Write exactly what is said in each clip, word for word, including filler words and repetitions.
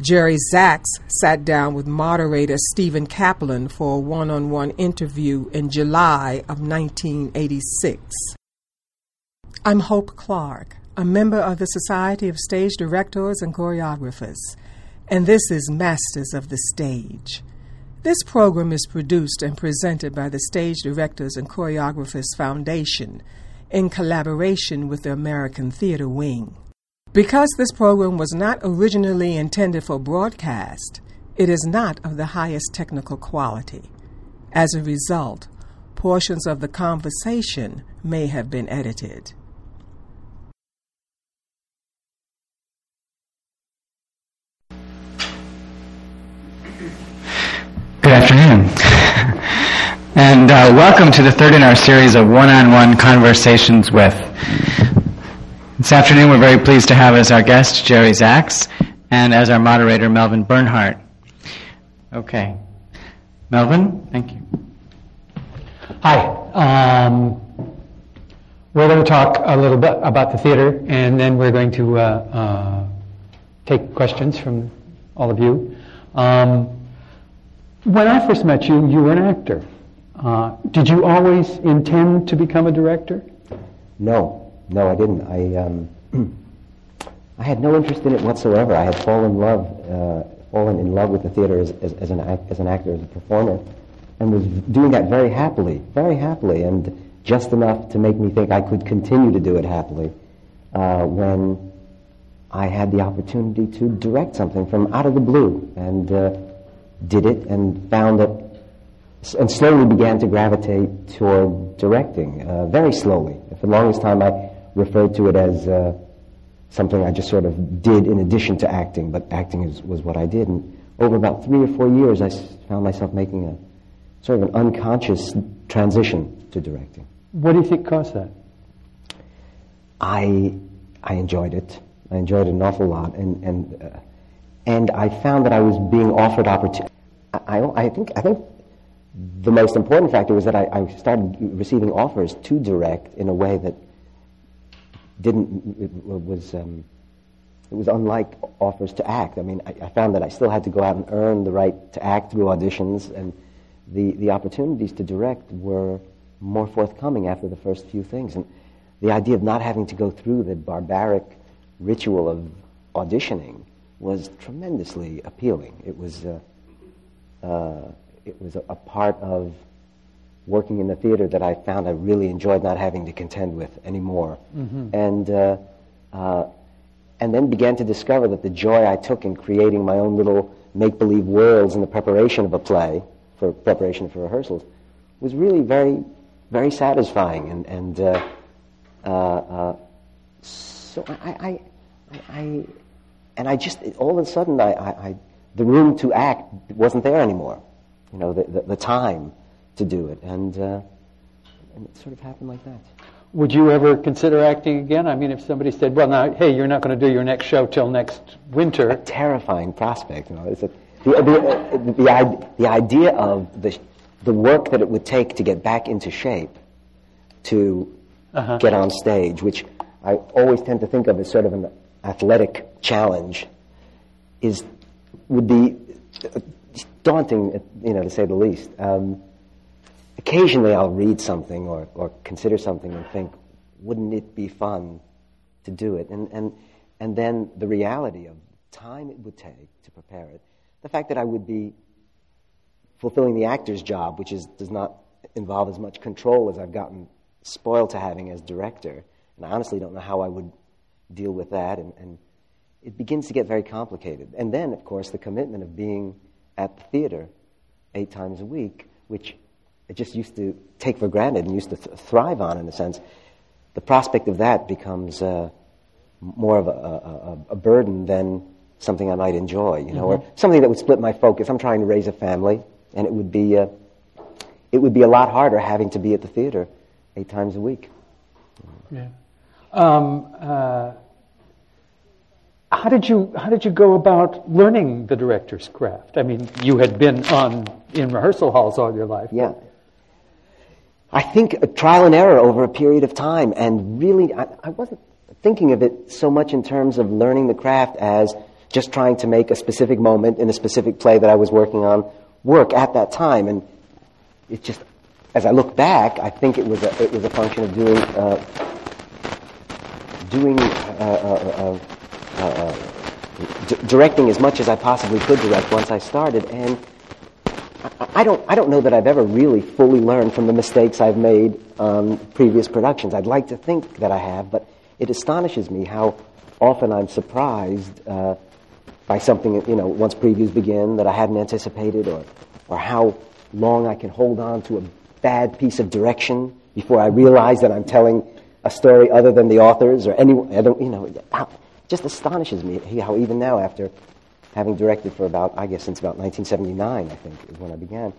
Jerry Zaks sat down with moderator Stephen Kaplan for a one-on-one interview in July of nineteen eighty-six. I'm Hope Clark, a member of the Society of Stage Directors and Choreographers, and this is Masters of the Stage. This program is produced and presented by the Stage Directors and Choreographers Foundation in collaboration with the American Theater Wing. Because this program was not originally intended for broadcast, it is not of the highest technical quality. As a result, portions of the conversation may have been edited. Good afternoon, and uh, welcome to the third in our series of one-on-one conversations with. This afternoon we're very pleased to have as our guest Jerry Zaks and as our moderator Melvin Bernhardt. Okay, Melvin, thank you. Hi, um, we're going to talk a little bit about the theater, and then we're going to uh, uh, take questions from all of you. Um, When I first met you, you were an actor. Uh, did you always intend to become a director? No, no, I didn't. I um, I had no interest in it whatsoever. I had fallen in love, uh, fallen in love with the theater as, as, as an as an actor, as a performer, and was doing that very happily, very happily, and just enough to make me think I could continue to do it happily. Uh, when I had the opportunity to direct something from out of the blue, and. Uh, did it and found it, and slowly began to gravitate toward directing, uh, very slowly. For the longest time I referred to it as uh, something I just sort of did in addition to acting, but acting is, was what I did. And over about three or four years I found myself making a sort of an unconscious transition to directing. What do you think caused that? I I enjoyed it. I enjoyed it an awful lot, and, and uh, And I found that I was being offered opportunity. I, I think I think the most important factor was that I, I started receiving offers to direct in a way that didn't it was um, it was unlike offers to act. I mean, I, I found that I still had to go out and earn the right to act through auditions, and the the opportunities to direct were more forthcoming after the first few things. And the idea of not having to go through the barbaric ritual of auditioning was tremendously appealing. It was uh, uh, it was a, a part of working in the theater that I found I really enjoyed not having to contend with anymore, mm-hmm. and uh, uh, and then began to discover that the joy I took in creating my own little make-believe worlds in the preparation of a play, for preparation for rehearsals, was really very, very satisfying, and and uh, uh, uh, so I I. I, I And I just, all of a sudden, I, I, I, the room to act wasn't there anymore. You know, the, the, the time to do it. And, uh, and it sort of happened like that. Would you ever consider acting again? I mean, if somebody said, well, now, hey, you're not going to do your next show till next winter. A terrifying prospect. You know, it's a, the, the, the, the idea of the, the work that it would take to get back into shape to uh-huh. get on stage, which I always tend to think of as sort of an athletic challenge, is would be daunting, you know, to say the least. Um, occasionally, I'll read something or, or consider something and think, wouldn't it be fun to do it? And and and then the reality of the time it would take to prepare it, the fact that I would be fulfilling the actor's job, which is does not involve as much control as I've gotten spoiled to having as director, and I honestly don't know how I would deal with that, and, and it begins to get very complicated. And then, of course, the commitment of being at the theater eight times a week, which I just used to take for granted and used to th- thrive on, in a sense, the prospect of that becomes uh, more of a, a, a burden than something I might enjoy, you know, mm-hmm. or something that would split my focus. I'm trying to raise a family, and it would be uh, it would be a lot harder having to be at the theater eight times a week. Yeah. Um, uh, how did you how did you go about learning the director's craft? I mean, you had been on in rehearsal halls all your life. Yeah, I think a trial and error over a period of time, and really, I, I wasn't thinking of it so much in terms of learning the craft as just trying to make a specific moment in a specific play that I was working on work at that time. And it just, as I look back, I think it was a, it was a function of doing uh, doing uh, uh, uh, uh, uh, d- directing as much as I possibly could direct once I started. And I, I don't I don't know that I've ever really fully learned from the mistakes I've made on previous productions. I'd like to think that I have, but it astonishes me how often I'm surprised uh, by something, you know, once previews begin that I hadn't anticipated, or or how long I can hold on to a bad piece of direction before I realize that I'm telling a story other than the author's or anyone. I don't, you know, it just astonishes me how even now, after having directed for about, I guess, since about nineteen seventy-nine, I think, is when I began,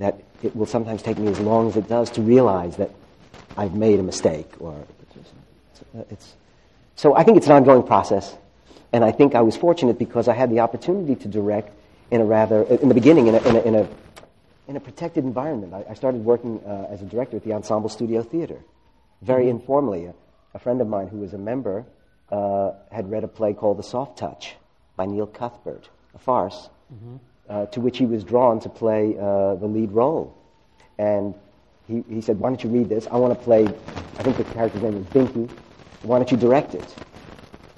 that it will sometimes take me as long as it does to realize that I've made a mistake. Or it's so I think it's an ongoing process, and I think I was fortunate because I had the opportunity to direct in a rather, in the beginning, in a, in a, in a in a protected environment. I, I started working uh, as a director at the Ensemble Studio Theater, very informally. A, a friend of mine who was a member uh, had read a play called The Soft Touch by Neil Cuthbert, a farce, mm-hmm. uh, to which he was drawn to play uh, the lead role. And he, he said, why don't you read this? I want to play, I think the character's name was Binky. Why don't you direct it?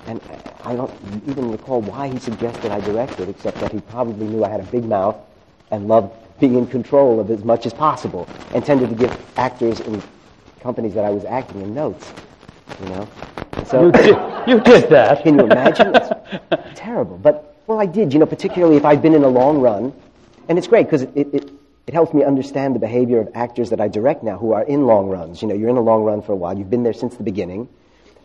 And I don't even recall why he suggested I direct it, except that he probably knew I had a big mouth and loved being in control of as much as possible, and tended to give actors in companies that I was acting in notes, you know. So you, did, you did that. Can you imagine? It's terrible. But, well, I did, you know, particularly if I'd been in a long run. And it's great, because it, it, it, it helps me understand the behavior of actors that I direct now who are in long runs. You know, you're in a long run for a while. You've been there since the beginning.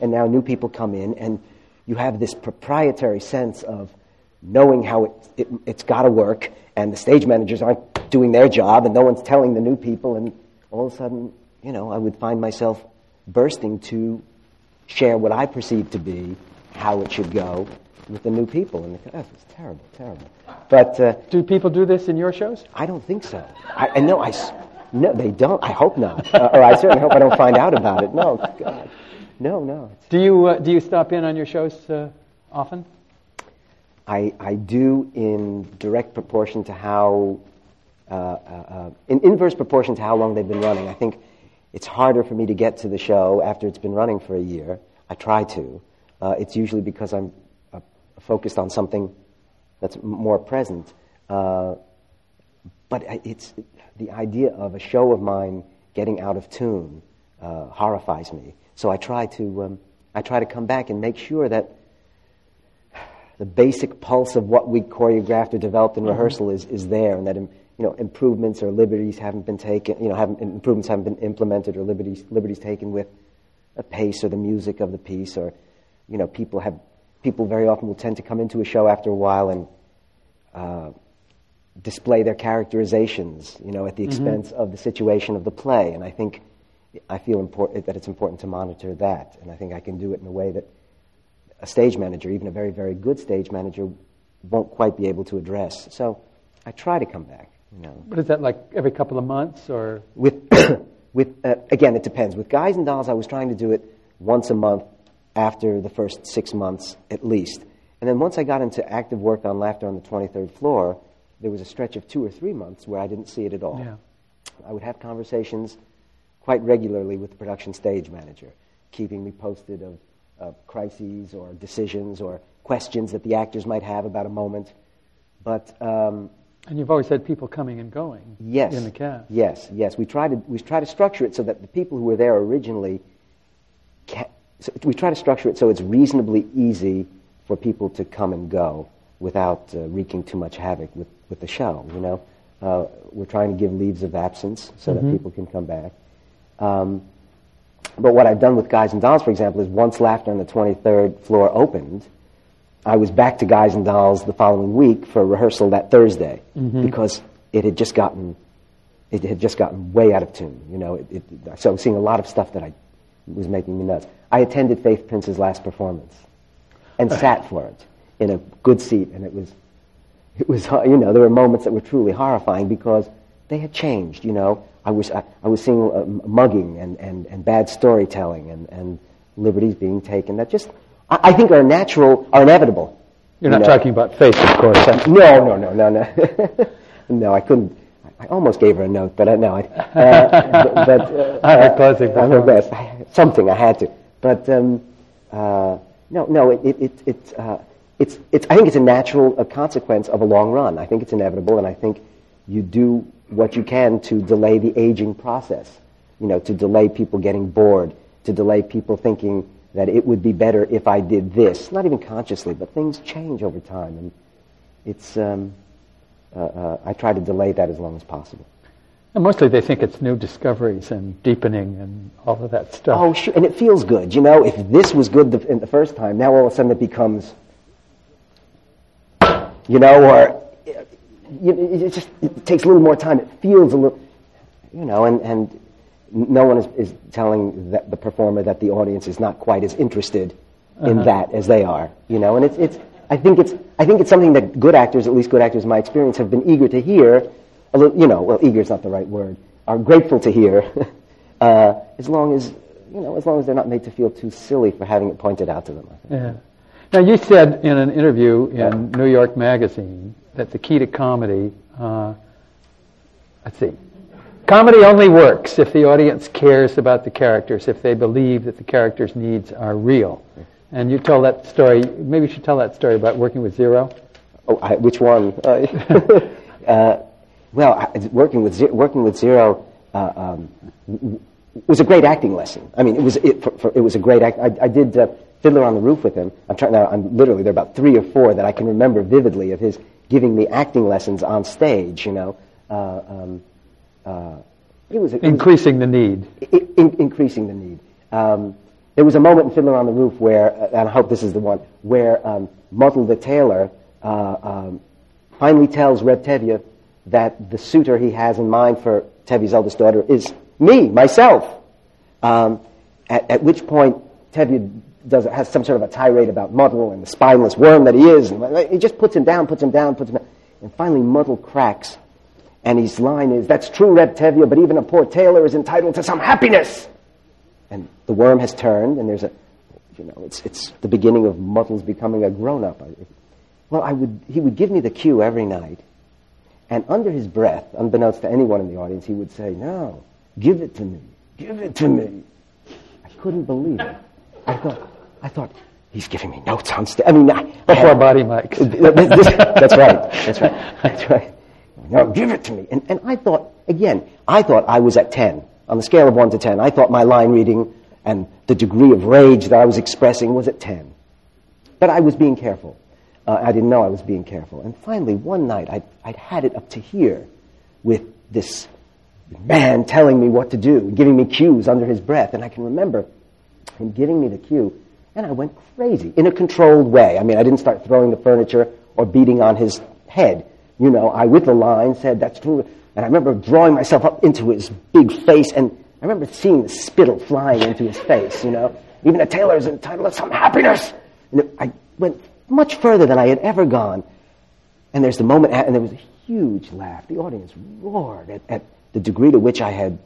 And now new people come in, and you have this proprietary sense of knowing how it, it, it's got to work, and the stage managers aren't doing their job, and no one's telling the new people, and all of a sudden, you know, I would find myself bursting to share what I perceived to be how it should go with the new people. And oh, it's terrible, terrible. But uh, do people do this in your shows? I don't think so. I, I know I, no, they don't. I hope not, uh, or I certainly hope I don't find out about it. No, God, no, no. Do you uh, do you stop in on your shows uh, often? I, I do in direct proportion to how, uh, uh, in inverse proportion to how long they've been running. I think it's harder for me to get to the show after it's been running for a year. I try to. Uh, it's usually because I'm uh, focused on something that's more present. Uh, but it's the idea of a show of mine getting out of tune uh, horrifies me. So I try to um, I try to come back and make sure that the basic pulse of what we choreographed or developed in rehearsal is, is there, and that you know improvements or liberties haven't been taken, you know, haven't, improvements haven't been implemented or liberties liberties taken with the pace or the music of the piece, or you know people have people very often will tend to come into a show after a while and uh, display their characterizations, you know, at the expense mm-hmm. of the situation of the play, and I think I feel important that it's important to monitor that, and I think I can do it in a way that a stage manager, even a very, very good stage manager, won't quite be able to address. So I try to come back. You know. But is that like every couple of months, or with, with uh, again, it depends. With Guys and Dolls, I was trying to do it once a month after the first six months at least. And then once I got into active work on Laughter on the twenty-third Floor, there was a stretch of two or three months where I didn't see it at all. Yeah. I would have conversations quite regularly with the production stage manager, keeping me posted of Uh, crises or decisions or questions that the actors might have about a moment, but um, and you've always had people coming and going. Yes, in the cast. Yes, yes. We try to we try to structure it so that the people who were there originally. Can, so we try to structure it so it's reasonably easy for people to come and go without uh, wreaking too much havoc with, with the show. You know, uh, we're trying to give leaves of absence so mm-hmm. that people can come back. Um, But what I've done with Guys and Dolls, for example, is once Laughter on the twenty-third Floor opened, I was back to Guys and Dolls the following week for a rehearsal that Thursday mm-hmm. because it had just gotten it had just gotten way out of tune. You know, it, it, so I was seeing a lot of stuff that I was making me nuts. I attended Faith Prince's last performance and sat for it in a good seat, and it was it was you know there were moments that were truly horrifying because they had changed. You know. I was I, I was seeing uh, mugging and, and, and bad storytelling and, and liberties being taken that just I, I think are natural are inevitable. You're not no. talking about Faith, of course. No, no, no, no, no. No, I couldn't. I almost gave her a note, but I, no. I, uh, but uh, uh, closing uh, something I had to. But um, uh, no, no. It, it, it, uh, it's, it's. I think it's a natural uh, consequence of a long run. I think it's inevitable, and I think you do what you can to delay the aging process. You know, to delay people getting bored, to delay people thinking that it would be better if I did this. Not even consciously, but things change over time, and it's. Um, Uh, uh, I try to delay that as long as possible. And mostly they think it's new discoveries and deepening and all of that stuff. Oh, sure, and it feels good. You know, if this was good the, in the first time, now all of a sudden it becomes, you know, or you, it just it takes a little more time. It feels a little, you know, and, and no one is, is telling that the performer that the audience is not quite as interested uh-huh. in that as they are, you know, and it's it's... I think it's I think it's something that good actors, at least good actors in my experience, have been eager to hear. A little, you know, well, eager is not the right word. Are grateful to hear, uh, as long as you know, as long as they're not made to feel too silly for having it pointed out to them. I think. Yeah. Now you said in an interview in yeah. New York Magazine that the key to comedy, uh, let's see, comedy only works if the audience cares about the characters, if they believe that the characters' needs are real. And you tell that story, maybe you should tell that story about working with Zero. Oh, I, which one? uh, well, I, working with Zero, working with Zero uh, um, w- was a great acting lesson. I mean, it was it, for, for, it was a great act. I, I did uh, Fiddler on the Roof with him. I'm trying now. I'm literally there are about three or four that I can remember vividly of his giving me acting lessons on stage. You know, uh, um, uh, it was a, increasing it was, the need. It, in, increasing the need. Um, There was a moment in Fiddler on the Roof where, and I hope this is the one, where um, Muddle the tailor uh, um, finally tells Reb Tevye that the suitor he has in mind for Tevye's eldest daughter is me, myself. Um, at, at which point Tevye does has some sort of a tirade about Muddle and the spineless worm that he is, and he just puts him down, puts him down, puts him down, and finally Muddle cracks, and his line is, "That's true, Reb Tevye, but even a poor tailor is entitled to some happiness." And the worm has turned, and there's a, you know, it's it's the beginning of Muddle's becoming a grown-up. Well, I would he would give me the cue every night, and under his breath, unbeknownst to anyone in the audience, he would say, "No, give it to me, give it to me." I couldn't believe it. I thought, I thought, he's giving me notes on stage. I mean, I, before I, body mics. That's right. That's right. That's right. No, give it to me. And and I thought again. I thought I was at ten. On the scale of one to ten, I thought my line reading and the degree of rage that I was expressing was at ten. But I was being careful. Uh, I didn't know I was being careful. And finally, one night, I'd, I'd had it up to here with this man telling me what to do, giving me cues under his breath. And I can remember him giving me the cue, and I went crazy in a controlled way. I mean, I didn't start throwing the furniture or beating on his head. You know, I, with the line, said, "That's true." And I remember drawing myself up into his big face, and I remember seeing the spittle flying into his face, you know. Even a tailor is entitled to some happiness. And it, I went much further than I had ever gone. And there's the moment, and there was a huge laugh. The audience roared at, at the degree to which I had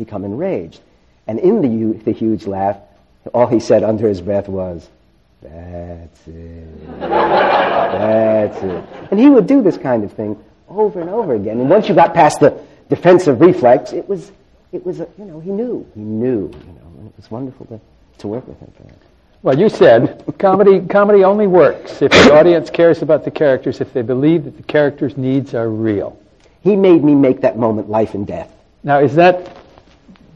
become enraged. And in the, the huge laugh, all he said under his breath was, "That's it. That's it." And he would do this kind of thing over and over again, and once you got past the defensive reflex, it was, it was, a, you know, he knew, he knew, you know, and it was wonderful to, to work with him for that. Well, you said comedy, comedy only works if the audience cares about the characters, if they believe that the characters' needs are real. He made me make that moment life and death. Now, is that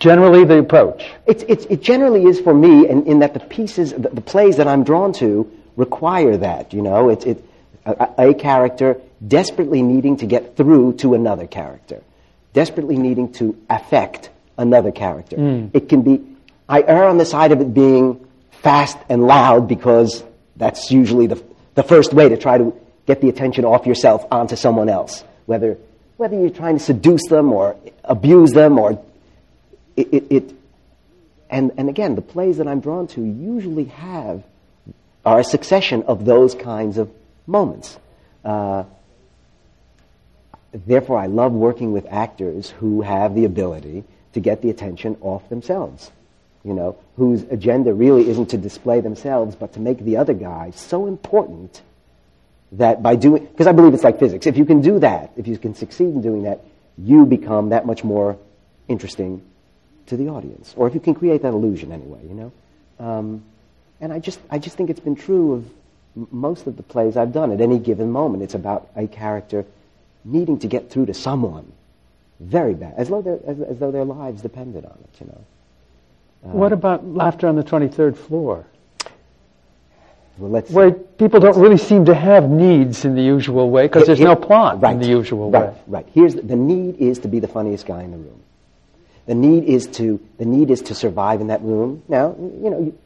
generally the approach? It's, it's, it generally is for me, and in, in that the pieces, the, the plays that I'm drawn to require that. You know, it's it, a, a character desperately needing to get through to another character, desperately needing to affect another character. Mm. It can be, I err on the side of it being fast and loud because that's usually the the first way to try to get the attention off yourself onto someone else, whether whether you're trying to seduce them or abuse them or it. it, it and, and again, the plays that I'm drawn to usually have, are a succession of those kinds of moments. Uh, Therefore, I love working with actors who have the ability to get the attention off themselves, you know, whose agenda really isn't to display themselves, but to make the other guy so important that by doing, because I believe it's like physics, if you can do that, if you can succeed in doing that, you become that much more interesting to the audience, or if you can create that illusion anyway, you know. Um, and I just, I just think it's been true of m- most of the plays I've done at any given moment. It's about a character needing to get through to someone very bad, as, though as, as though their lives depended on it, you know. Uh, what about Laughter on the twenty-third Floor? Well, let's Where see. people let's don't really see. seem to have needs in the usual way, because there's it, no plot right, in the usual right, way. Right, Here's the, the need is to be the funniest guy in the room. The need is to the need is to survive in that room. Now, you know, you,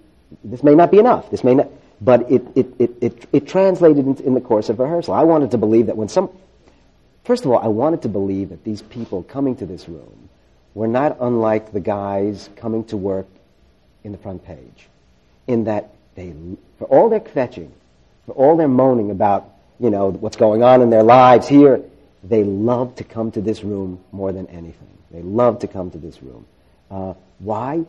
this may not be enough. This may not, but it it it it, it translated in, in the course of rehearsal. I wanted to believe that when some, first of all, I wanted to believe that these people coming to this room were not unlike the guys coming to work in the front page, in that they, for all their kvetching, for all their moaning about, you know, what's going on in their lives here, they love to come to this room more than anything. They loved to come to this room. Uh, why?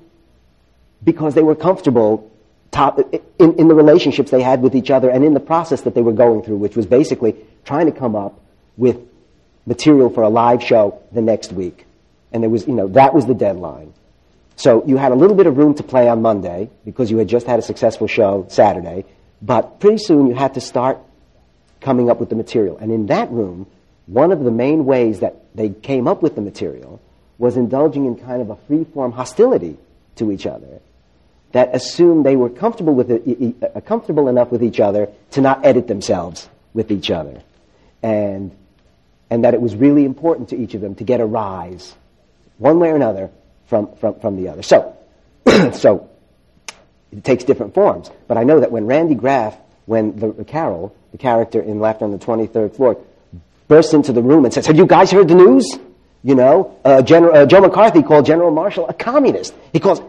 Because they were comfortable top, in, in the relationships they had with each other and in the process that they were going through, which was basically trying to come up with material for a live show the next week. And there was, you know, that was the deadline. So you had a little bit of room to play on Monday because you had just had a successful show Saturday, but pretty soon you had to start coming up with the material. And in that room, one of the main ways that they came up with the material was indulging in kind of a free-form hostility to each other that assumed they were comfortable with e- e- comfortable enough with each other to not edit themselves with each other, and and that it was really important to each of them to get a rise, one way or another, from from, from the other. So, so it takes different forms. But I know that when Randy Graff, when the, the Carol, the character in Laughter on the twenty-third Floor, bursts into the room and says, "Have you guys heard the news? You know, uh, General, uh, Joe McCarthy called General Marshall a communist." He calls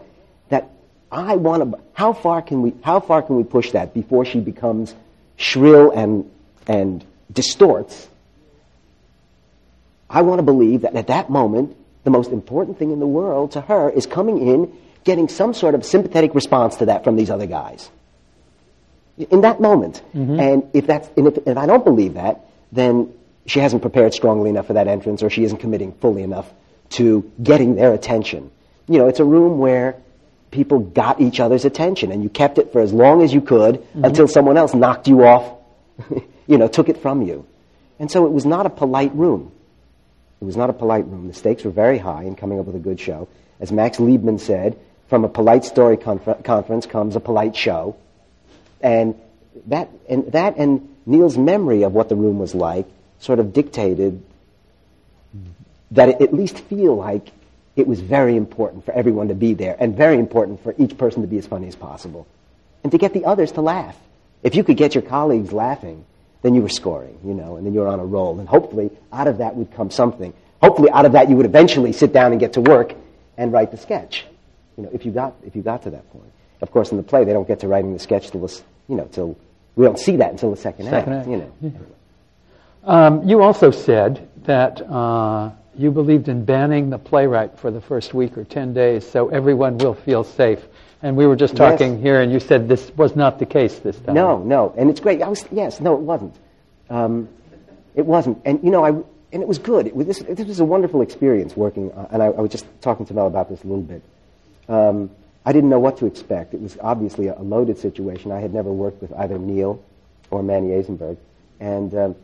that. I want to. How far can we? How far can we push that before she becomes shrill and and distorts? I want to believe that at that moment, the most important thing in the world to her is coming in, getting some sort of sympathetic response to that from these other guys. In that moment, mm-hmm. and if that's and if and I don't believe that, then she hasn't prepared strongly enough for that entrance, or she isn't committing fully enough to getting their attention. You know, it's a room where people got each other's attention, and you kept it for as long as you could mm-hmm. until someone else knocked you off, you know, took it from you. And so it was not a polite room. It was not a polite room. The stakes were very high in coming up with a good show. As Max Liebman said, from a polite story conf- conference comes a polite show. And that, and that and Neil's memory of what the room was like sort of dictated that it at least feel like it was very important for everyone to be there and very important for each person to be as funny as possible and to get the others to laugh. If you could get your colleagues laughing, then you were scoring, you know, and then you were on a roll. And hopefully out of that would come something. Hopefully out of that you would eventually sit down and get to work and write the sketch, you know, if you got if you got to that point. Of course, in the play, they don't get to writing the sketch till, you know, till we don't see that until the second, second act, act, you know. Yeah. Um, you also said that uh, you believed in banning the playwright for the first week or ten days so everyone will feel safe. And we were just talking yes. here, and you said this was not the case this time. No, no, and it's great. I was, yes, no, it wasn't. Um, it wasn't. And, you know, I, and it was good. It was, this, this was a wonderful experience working, uh, and I, I was just talking to Mel about this a little bit. Um, I didn't know what to expect. It was obviously a, a loaded situation. I had never worked with either Neil or Manny Eisenberg, and... Um,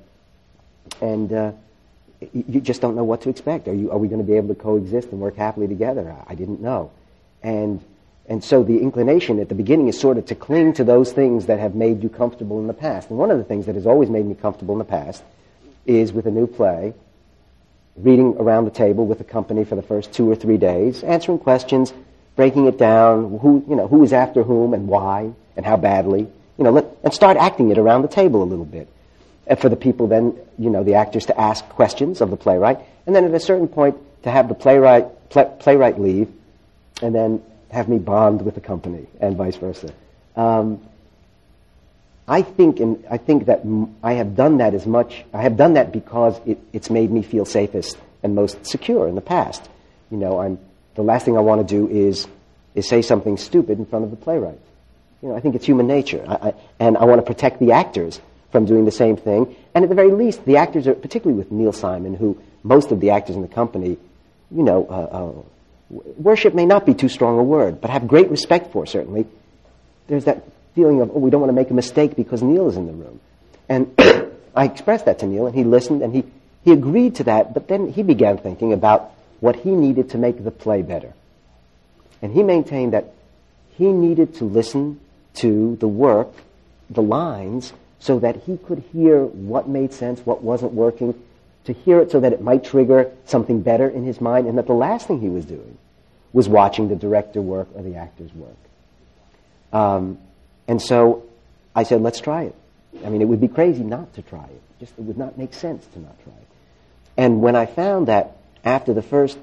And uh, you just don't know what to expect. Are you? Are we going to be able to coexist and work happily together? I, I didn't know, and and so the inclination at the beginning is sort of to cling to those things that have made you comfortable in the past. And one of the things that has always made me comfortable in the past is with a new play, reading around the table with the company for the first two or three days, answering questions, breaking it down. Who you know? Who is after whom and why and how badly? You know, let, and start acting it around the table a little bit. For the people then, you know, the actors to ask questions of the playwright, and then at a certain point to have the playwright play, playwright leave, and then have me bond with the company, and vice versa. Um, I think, in, I think that m- I have done that as much. I have done that because it, it's made me feel safest and most secure in the past. You know, I'm the last thing I want to do is is say something stupid in front of the playwright. You know, I think it's human nature, I, I, and I want to protect the actors from doing the same thing. And at the very least, the actors are, particularly with Neil Simon, who most of the actors in the company, you know, uh, uh, worship may not be too strong a word, but have great respect for, certainly. There's that feeling of, oh, we don't want to make a mistake because Neil is in the room. And I expressed that to Neil, and he listened, and he, he agreed to that, but then he began thinking about what he needed to make the play better. And he maintained that he needed to listen to the work, the lines, so that he could hear what made sense, what wasn't working, to hear it so that it might trigger something better in his mind, and that the last thing he was doing was watching the director work or the actor's work. Um, and so I said, let's try it. I mean, it would be crazy not to try it. Just it would not make sense to not try it. And when I found that after the first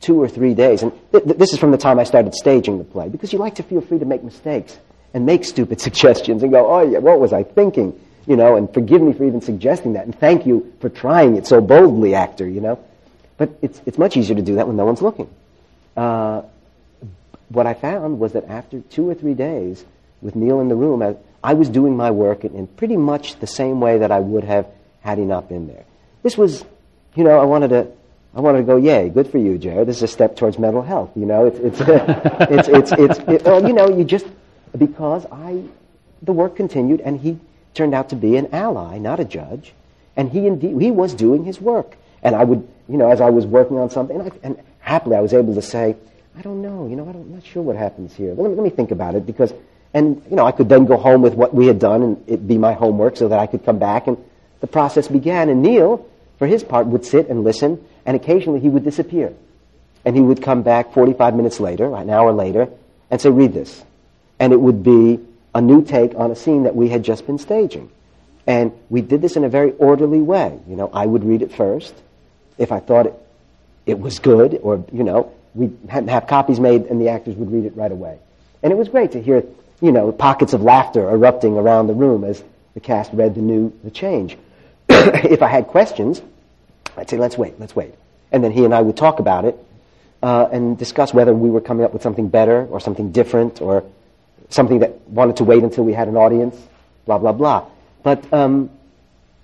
two or three days, and th- th- this is from the time I started staging the play, because you like to feel free to make mistakes and make stupid suggestions and go, oh, yeah, what was I thinking? You know, and forgive me for even suggesting that, and thank you for trying it so boldly, actor, you know. But it's it's much easier to do that when no one's looking. Uh, what I found was that after two or three days with Neil in the room, I, I was doing my work in, in pretty much the same way that I would have had he not been there. This was, you know, I wanted to I wanted to go, yay, good for you, Jared. This is a step towards mental health, you know. It's it's it's it's it's it, or, you know, you just because I the work continued, and he turned out to be an ally, not a judge, and he indeed he was doing his work. And I would, you know, as I was working on something, and, I, and happily I was able to say, I don't know, you know, I don't, I'm not sure what happens here. Let me, let me think about it, because, and you know, I could then go home with what we had done, and it be my homework, so that I could come back, and the process began. And Neil, for his part, would sit and listen, and occasionally he would disappear, and he would come back forty-five minutes later, an hour later, and say, read this, and it would be a new take on a scene that we had just been staging. And we did this in a very orderly way. You know, I would read it first. If I thought it, it was good, or, you know, we'd have copies made and the actors would read it right away. And it was great to hear, you know, pockets of laughter erupting around the room as the cast read the new, the change. If I had questions, I'd say, let's wait, let's wait. And then he and I would talk about it uh, and discuss whether we were coming up with something better or something different or something that wanted to wait until we had an audience, blah, blah, blah. But, um,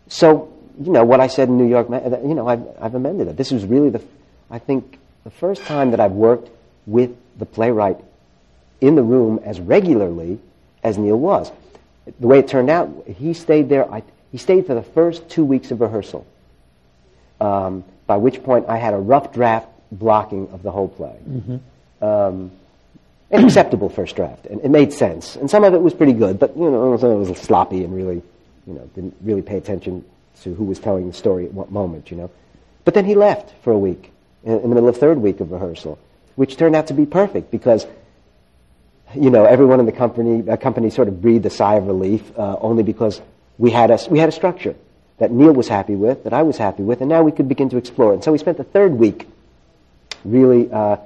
so, you know, what I said in New York, you know, I've, I've amended it. This was really, the, I think, the first time that I've worked with the playwright in the room as regularly as Neil was. The way it turned out, he stayed there, I, he stayed for the first two weeks of rehearsal, um, by which point I had a rough draft blocking of the whole play. Mm-hmm. Um, an acceptable first draft, and it made sense. And some of it was pretty good, but, you know, some of it was sloppy and really, you know, didn't really pay attention to who was telling the story at what moment, you know. But then he left for a week, in, in the middle of third week of rehearsal, which turned out to be perfect because, you know, everyone in the company uh, company sort of breathed a sigh of relief uh, only because we had a, we had a structure that Neil was happy with, that I was happy with, and now we could begin to explore. And so we spent the third week really uh,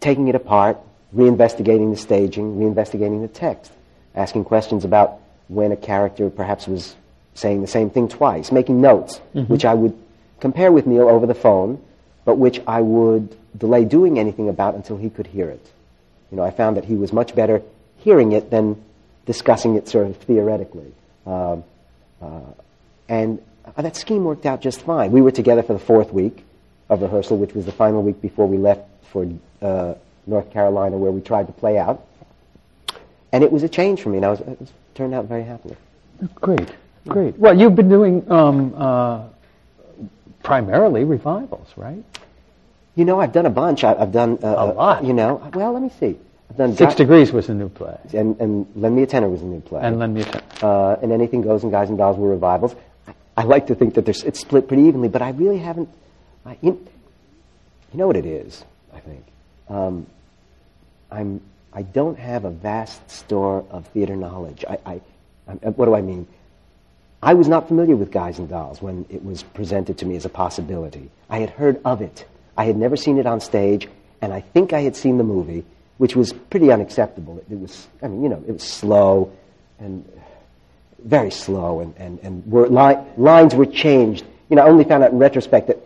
taking it apart, reinvestigating the staging, reinvestigating the text, asking questions about when a character perhaps was saying the same thing twice, making notes, mm-hmm. which I would compare with Neil over the phone, but which I would delay doing anything about until he could hear it. You know, I found that he was much better hearing it than discussing it sort of theoretically. Um, uh, and uh, that scheme worked out just fine. We were together for the fourth week of rehearsal, which was the final week before we left for uh, North Carolina, where we tried to play out, and it was a change for me, and I was, it was, turned out very happily. Great, great. Well, you've been doing um, uh, primarily revivals, right? You know, I've done a bunch. I, I've done uh, a lot. You know, well, let me see. I've done Six Do- Degrees was a new play, and and Lend Me a Tenor was a new play, and Lend Me a Tenor, uh, and Anything Goes and Guys and Dolls were revivals. I, I like to think that there's it's split pretty evenly, but I really haven't. I, you, you know what it is, I think. Um, I'm, I don't have a vast store of theater knowledge. I, I, I, what do I mean? I was not familiar with Guys and Dolls when it was presented to me as a possibility. I had heard of it. I had never seen it on stage, and I think I had seen the movie, which was pretty unacceptable. It, it was, I mean, you know, it was slow, and very slow, and, and, and were li- lines were changed. You know, I only found out in retrospect that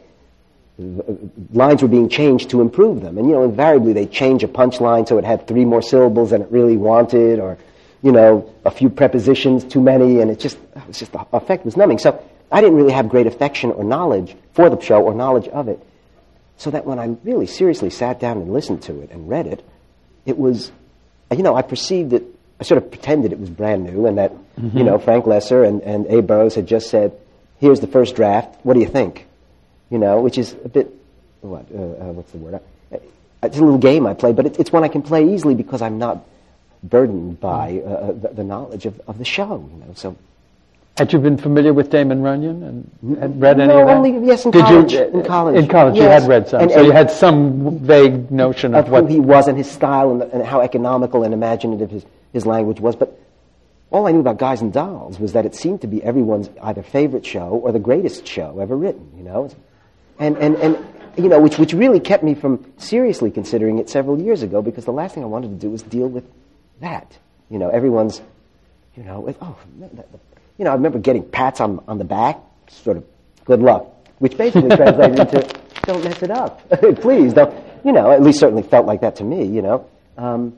lines were being changed to improve them. And, you know, invariably they change a punchline so it had three more syllables than it really wanted, or, you know, a few prepositions too many, and it just, it was just the effect was numbing. So I didn't really have great affection or knowledge for the show or knowledge of it. So that when I really seriously sat down and listened to it and read it, it was, you know, I perceived it, I sort of pretended it was brand new, and that, mm-hmm. you know, Frank Loesser and, and A. Burroughs had just said, here's the first draft, what do you think? You know, which is a bit, what, uh, uh, what's the word? It's a little game I play, but it, it's one I can play easily because I'm not burdened by uh, the, the knowledge of, of the show, you know, so. Had you been familiar with Damon Runyon and had read any no, of that? No, only, yes, in Did college. You, in college, in college yes. You had read some, and, and so you had some vague notion of, of what... who he was and his style and, the, and how economical and imaginative his, his language was, but all I knew about Guys and Dolls was that it seemed to be everyone's either favorite show or the greatest show ever written, you know? And, and, and you know, which, which really kept me from seriously considering it several years ago, because the last thing I wanted to do was deal with that. You know, everyone's, you know, with, oh, that, that, you know, I remember getting pats on on the back, sort of, good luck, which basically translated into, don't mess it up, please, don't, you know, at least certainly felt like that to me, you know. Um,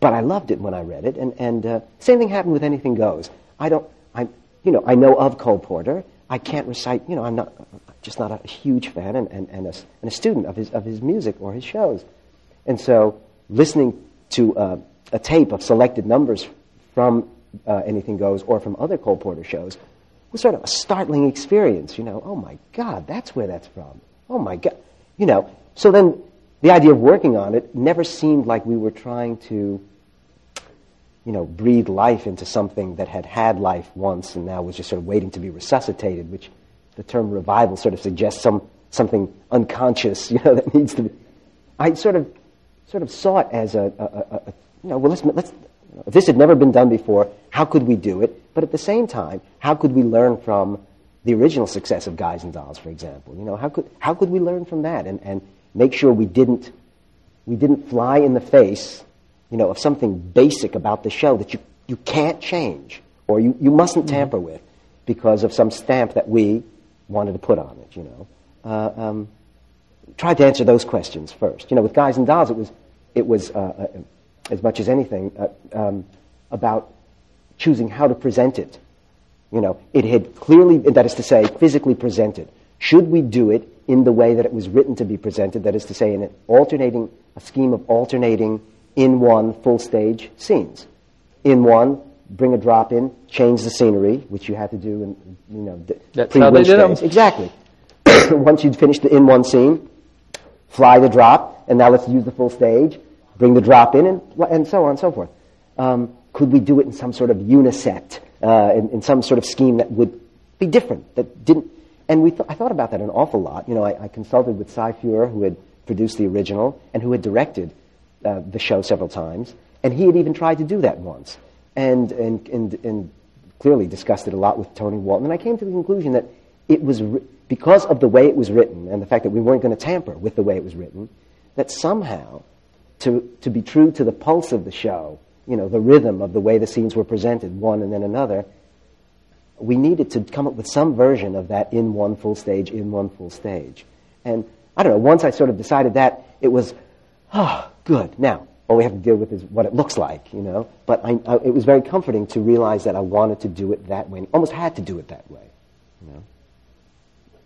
but I loved it when I read it, and, and uh, same thing happened with Anything Goes. I don't, I, you know, I know of Cole Porter, I can't recite, you know, I'm not, I'm just not a huge fan and, and, and, a, and a student of his of his music or his shows. And so, listening to uh, a tape of selected numbers from Uh, Anything Goes or from other Cole Porter shows was sort of a startling experience, you know. Oh my God, that's where that's from. Oh my God, you know. So then the idea of working on it never seemed like we were trying to, you know, breathe life into something that had had life once and now was just sort of waiting to be resuscitated, which the term revival sort of suggests some something unconscious, you know, that needs to be. I sort of sort of saw it as a, a, a, a you know, well, let's let's if this had never been done before, how could we do it? But at the same time, how could we learn from the original success of Guys and Dolls, for example? You know, how could how could we learn from that and, and make sure we didn't we didn't fly in the face, you know, of something basic about the show that you, you can't change or you, you mustn't tamper with because of some stamp that we wanted to put on it, you know. Uh, um, tried to answer those questions first. You know, with Guys and Dolls, it was it was. Uh, a, as much as anything, uh, um, about choosing how to present it. You know, it had clearly, that is to say, physically presented. Should we do it in the way that it was written to be presented, that is to say, in an alternating, a scheme of alternating in one full stage scenes? In one, bring a drop in, change the scenery, which you had to do in, you know, the That's how they did them. Exactly. Once you'd finished the in one scene, fly the drop, and now let's use the full stage, bring the drop in, and, and so on and so forth. Um, could we do it in some sort of unisect, uh, in, in some sort of scheme that would be different, that didn't... And we th- I thought about that an awful lot. You know, I, I consulted with Cy Feuer, who had produced the original, and who had directed uh, the show several times, and he had even tried to do that once, and, and, and, and clearly discussed it a lot with Tony Walton. And I came to the conclusion that it was... Ri- because of the way it was written, and the fact that we weren't going to tamper with the way it was written, that somehow... To, to be true to the pulse of the show, you know, the rhythm of the way the scenes were presented, one and then another, we needed to come up with some version of that in one full stage, in one full stage. And I don't know, once I sort of decided that, it was, ah, oh, good, now, all we have to deal with is what it looks like, you know? But I, I, it was very comforting to realize that I wanted to do it that way, almost had to do it that way, you know?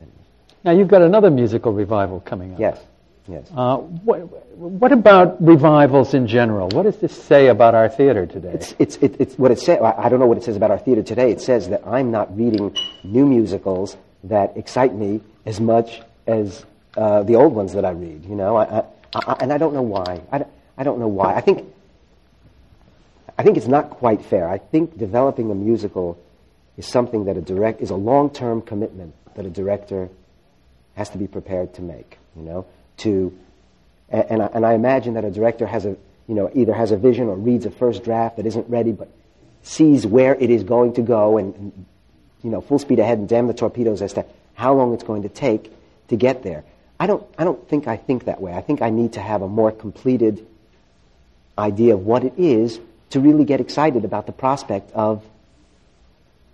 Anyway. Now, you've got another musical revival coming up. Yes. Yes. Uh, what, what about revivals in general? What does this say about our theater today? It's, it's, it, it's what it says. I don't know what it says about our theater today. It says that I'm not reading new musicals that excite me as much as uh, the old ones that I read. You know, I, I, I, and I don't know why. I, I don't know why. I think I think it's not quite fair. I think developing a musical is something that a direct is a long-term commitment that a director has to be prepared to make. You know. To, and I, and I imagine that a director has a, you know, either has a vision or reads a first draft that isn't ready, but sees where it is going to go and, and, you know, full speed ahead and damn the torpedoes as to how long it's going to take to get there. I don't, I don't think I think that way. I think I need to have a more completed idea of what it is to really get excited about the prospect of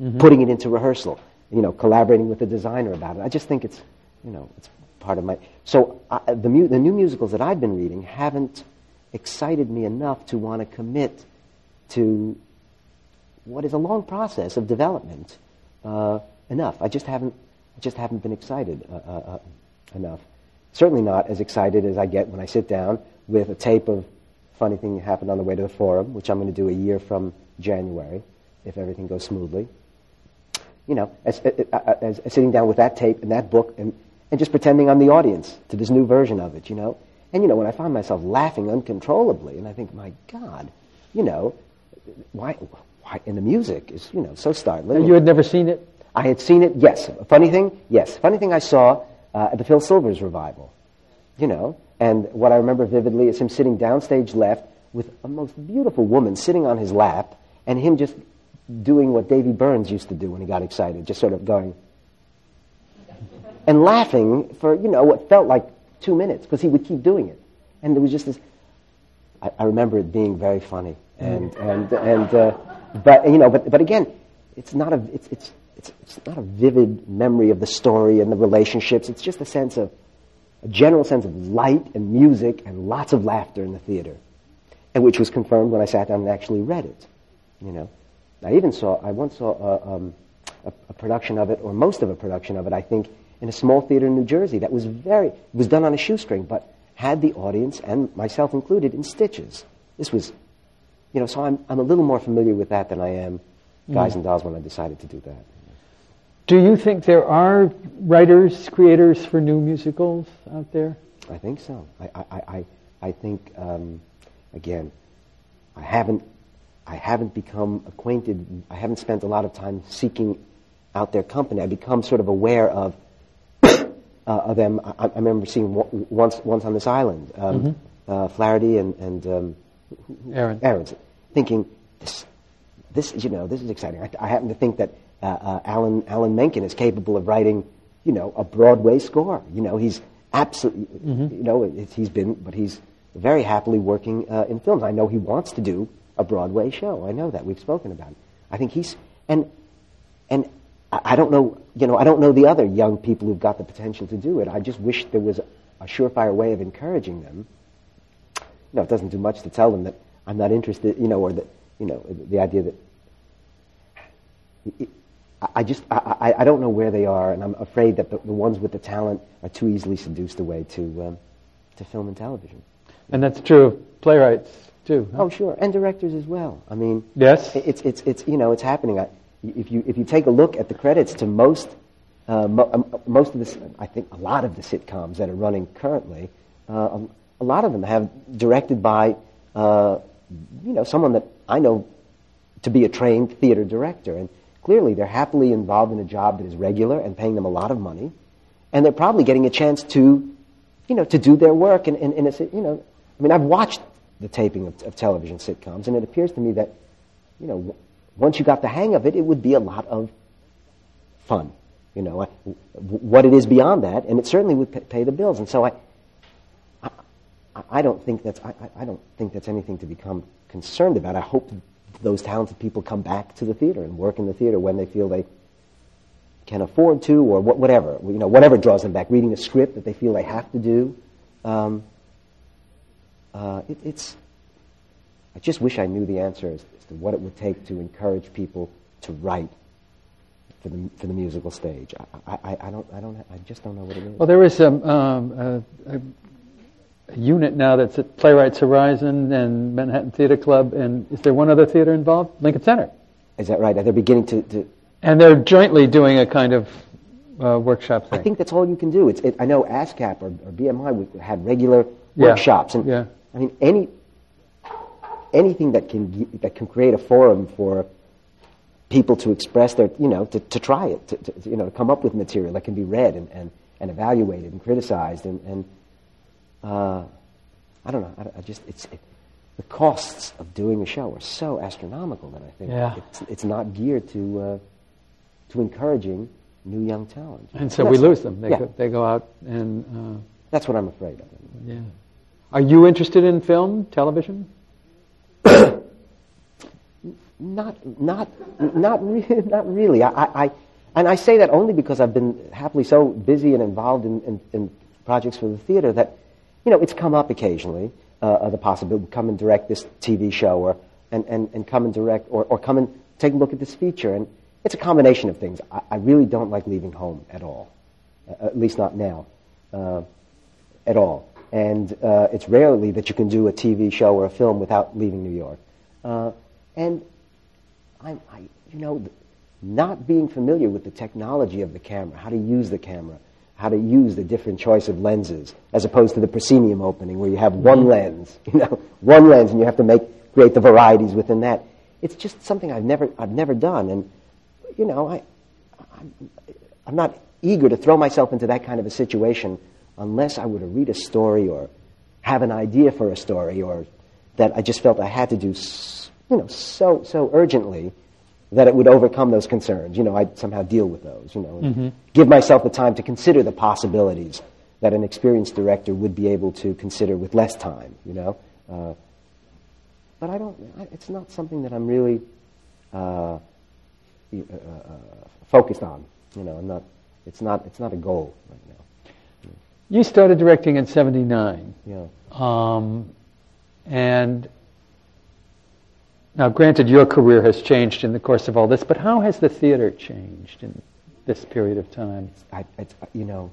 mm-hmm. putting it into rehearsal. You know, collaborating with the designer about it. I just think it's, you know, it's. Part of my so uh, the mu- the new musicals that I've been reading haven't excited me enough to want to commit to what is a long process of development uh, enough. I just haven't, I just haven't been excited uh, uh, enough. Certainly not as excited as I get when I sit down with a tape of Funny Thing Happened on the Way to the Forum, which I'm going to do a year from January, if everything goes smoothly. You know, as, as, as sitting down with that tape and that book and, and just pretending I'm the audience to this new version of it, you know. And, you know, when I find myself laughing uncontrollably, and I think, my God, you know, why, why, and the music is, you know, so startling. You had never seen it? I had seen it, yes. Funny Thing, yes. Funny Thing I saw uh, at the Phil Silvers revival, you know. And what I remember vividly is him sitting downstage left with a most beautiful woman sitting on his lap, and him just doing what Davy Byrnes used to do when he got excited, just sort of going and laughing for, you know, what felt like two minutes, because he would keep doing it. And there was just this, I, I remember it being very funny. And, and, and, uh, but, you know, but, but again, it's not a, it's, it's, it's, it's not a vivid memory of the story and the relationships. It's just a sense of, a general sense of light and music and lots of laughter in the theater, and which was confirmed when I sat down and actually read it, you know. I even saw, I once saw a, um, a, a production of it, or most of a production of it, I think, in a small theater in New Jersey that was very, it was done on a shoestring, but had the audience, and myself included, in stitches. This was, you know, so I'm, I'm a little more familiar with that than I am Guys mm. and Dolls when I decided to do that. Do you think there are writers, creators for new musicals out there? I think so. I, I, I, I think, um, again, I haven't, I haven't become acquainted, I haven't spent a lot of time seeking out their company. I become sort of aware of, uh, of them. I, I remember seeing w- once once on this island, um, mm-hmm. uh, Flaherty and, and um, Aaron. Aaron's, thinking, this, this, you know, this is exciting. I, I happen to think that uh, uh, Alan Alan Menken is capable of writing, you know, a Broadway score. You know, he's absolutely, mm-hmm. you know, it, he's been, but he's very happily working uh, in films. I know he wants to do a Broadway show. I know that. We've spoken about it. I think he's, and and I don't know, you know, I don't know the other young people who've got the potential to do it. I just wish there was a surefire way of encouraging them. You know, it doesn't do much to tell them that I'm not interested, you know, or that, you know, the idea that, it, I just, I, I, I don't know where they are, and I'm afraid that the, the ones with the talent are too easily seduced away to, um, to film and television. And that's true of playwrights too. Huh? Oh, sure, and directors as well. I mean, yes, it's it's it's you know, it's happening. I, if you if you take a look at the credits to most uh, mo- um, most of the, I think a lot of the sitcoms that are running currently, uh, um, a lot of them have directed by uh, you know, someone that I know to be a trained theater director, and clearly they're happily involved in a job that is regular and paying them a lot of money, and they're probably getting a chance to, you know, to do their work. And and, and it's, you know, I mean, I've watched the taping of, of television sitcoms, and it appears to me that, you know, w- once you got the hang of it, it would be a lot of fun, you know, I, w- what it is beyond that, and it certainly would p- pay the bills. And so I, I, I don't think that's, I, I don't think that's anything to become concerned about. I hope those talented people come back to the theater and work in the theater when they feel they can afford to, or wh- whatever, you know, whatever draws them back. Reading a script that they feel they have to do. Um, Uh, it, it's. I just wish I knew the answer as, as to what it would take to encourage people to write for the for the musical stage. I, I, I don't. I don't. I just don't know what it is. Well, there is um, um, a, a unit now that's at Playwrights Horizon and Manhattan Theater Club, and is there one other theater involved? Lincoln Center. Is that right? They're beginning to, to. And they're jointly doing a kind of uh, workshop thing. I think that's all you can do. It's. It, I know ASCAP or, or B M I had regular yeah. workshops and. Yeah. I mean, any anything that can that can create a forum for people to express their, you know, to, to try it, to, to, you know, to come up with material that can be read and, and, and evaluated and criticized and, and uh, I don't know, I, I just it's it, the costs of doing a show are so astronomical that I think yeah. it's, it's not geared to uh, to encouraging new young talent. And so and we lose them. They yeah. go, they go out and uh, that's what I'm afraid of. Yeah. Are you interested in film, television? not, not, not, re- not really. I, I, and I say that only because I've been happily so busy and involved in, in, in projects for the theater that, you know, it's come up occasionally. Uh, the possibility to come and direct this T V show, or and, and, and come and direct, or, or come and take a look at this feature. And it's a combination of things. I, I really don't like leaving home at all, uh, at least not now, uh, at all. And uh, it's rarely that you can do a T V show or a film without leaving New York. Uh, and I'm, I, you know, not being familiar with the technology of the camera, how to use the camera, how to use the different choice of lenses, as opposed to the proscenium opening where you have one lens, you know, one lens, and you have to make create the varieties within that. It's just something I've never I've never done, and you know, I I'm, I'm not eager to throw myself into that kind of a situation unless I were to read a story or have an idea for a story, or that I just felt I had to do, you know, so so urgently that it would overcome those concerns. You know, I'd somehow deal with those, you know, and mm-hmm. give myself the time to consider the possibilities that an experienced director would be able to consider with less time, you know. Uh, but I don't, I, it's not something that I'm really uh, uh, focused on, you know. I'm not, it's not, it's not a goal right now. You started directing in seventy-nine. Yeah. Um, and... Now, granted, your career has changed in the course of all this, but how has the theater changed in this period of time? I, I, you know,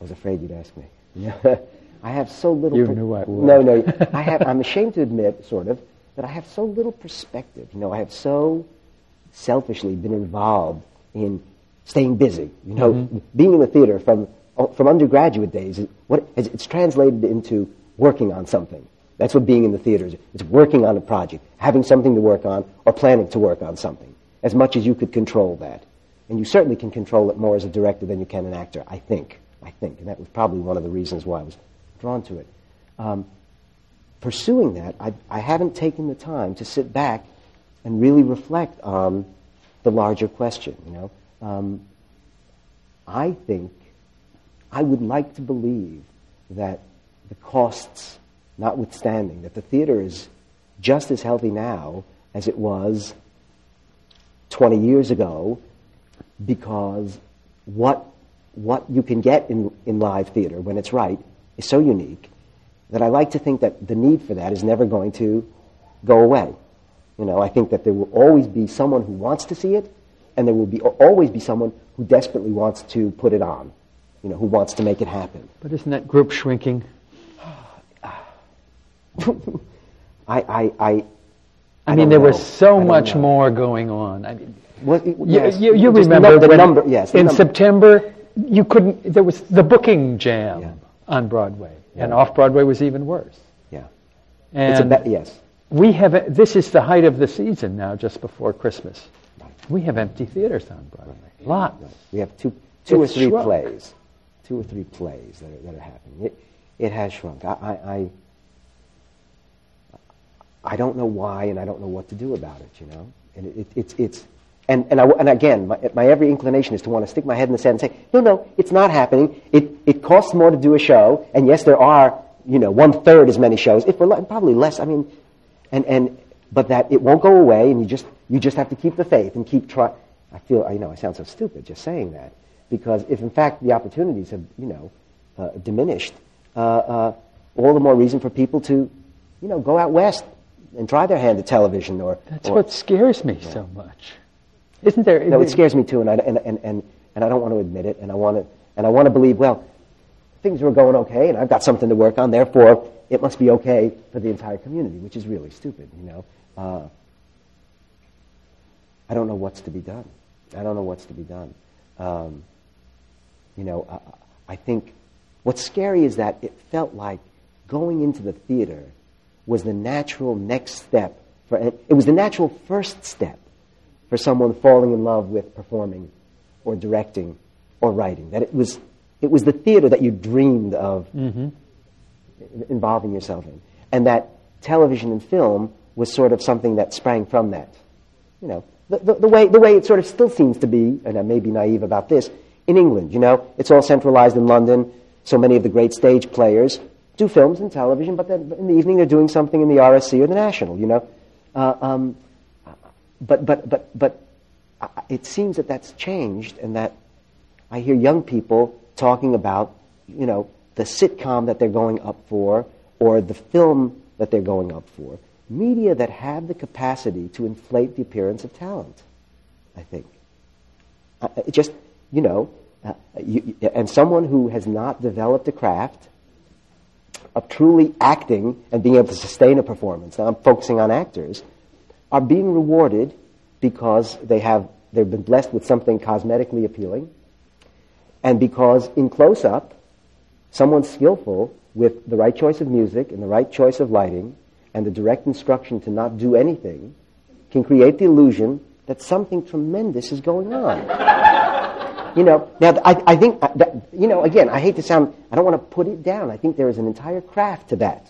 I was afraid you'd ask me. Yeah. I have so little... You per- knew I would. No, no. I have, I'm ashamed to admit, sort of, that I have so little perspective. You know, I have so selfishly been involved in staying busy. You know, mm-hmm. being in the theater from from undergraduate days, what it's translated into working on something. That's what being in the theater is. It's working on a project, having something to work on, or planning to work on something, as much as you could control that. And you certainly can control it more as a director than you can an actor, I think. I think. And that was probably one of the reasons why I was drawn to it. Um, pursuing that, I, I haven't taken the time to sit back and really reflect on the larger question, you know. Um, I think, I would like to believe that the costs... notwithstanding, that the theater is just as healthy now as it was twenty years ago, because what what you can get in, in live theater when it's right is so unique that I like to think that the need for that is never going to go away. You know, I think that there will always be someone who wants to see it, and there will be always be someone who desperately wants to put it on, you know, who wants to make it happen. But isn't that group shrinking? I, I, I, I mean, there know. was so much know. more going on. I mean, well, it, yes. you, you, you remember the number. Yes, the in number. September, you couldn't. There was the booking jam yeah. on Broadway, yeah. and off Broadway was even worse. Yeah, and it's a, yes, we have. This is the height of the season now, just before Christmas. Right. We have empty theaters on Broadway. Right. Lots. Right. We have two, two it's or three shrunk. plays, two or three plays that are that are happening. It, it has shrunk. I. I, I I don't know why, and I don't know what to do about it, you know? And it, it, it's, it's, and, and, I, and again, my, my every inclination is to want to stick my head in the sand and say, no, no, it's not happening. It it costs more to do a show, and yes, there are, you know, one-third as many shows, if we're probably less, I mean, and, and, but that it won't go away, and you just, you just have to keep the faith and keep trying. I feel, you know, I sound so stupid just saying that, because if, in fact, the opportunities have, you know, uh, diminished, uh, uh, all the more reason for people to, you know, go out west and try their hand at television, or that's or, what scares me yeah. so much. Isn't there? No, it scares me too, and I and, and, and, and I don't want to admit it, and I want to and I want to believe. Well, things were going okay, and I've got something to work on. Therefore, it must be okay for the entire community, which is really stupid. You know, uh, I don't know what's to be done. I don't know what's to be done. Um, you know, uh, I think what's scary is that it felt like going into the theater was the natural next step. For, it was the natural first step for someone falling in love with performing or directing or writing. That it was it was the theater that you dreamed of mm-hmm. involving yourself in. And that television and film was sort of something that sprang from that. You know, the, the, the way the way it sort of still seems to be, and I may be naive about this, in England, you know, it's all centralized in London. So many of the great stage players do films and television, but then in the evening they're doing something in the R S C or the National, you know. Uh, um, but but but but uh, it seems that that's changed, and that I hear young people talking about, you know, the sitcom that they're going up for, or the film that they're going up for. media that had the capacity to inflate the appearance of talent, I think. Uh, it just, you know, uh, you, and someone who has not developed a craft of truly acting and being able to sustain a performance, now I'm focusing on actors, are being rewarded because they have, they've been blessed with something cosmetically appealing, and because in close-up, someone skillful with the right choice of music and the right choice of lighting and the direct instruction to not do anything can create the illusion that something tremendous is going on. you know, now I, I think, that, you know, again, I hate to sound, I don't want to put it down. I think there is an entire craft to that,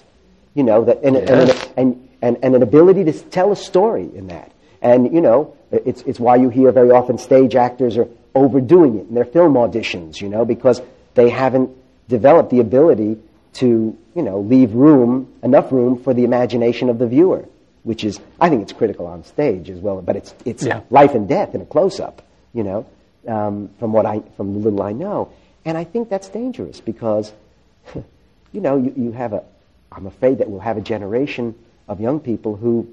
you know, that and yes. and, and, and, and an ability to tell a story in that. And, you know, it's, it's why you hear very often stage actors are overdoing it in their film auditions, you know, because they haven't developed the ability to, you know, leave room, enough room for the imagination of the viewer, which is, I think it's critical on stage as well, but it's it's yeah. life and death in a close-up, you know, um, from what I, from the little I know. And I think that's dangerous because, you know, you, you have a, I'm afraid that we'll have a generation of young people who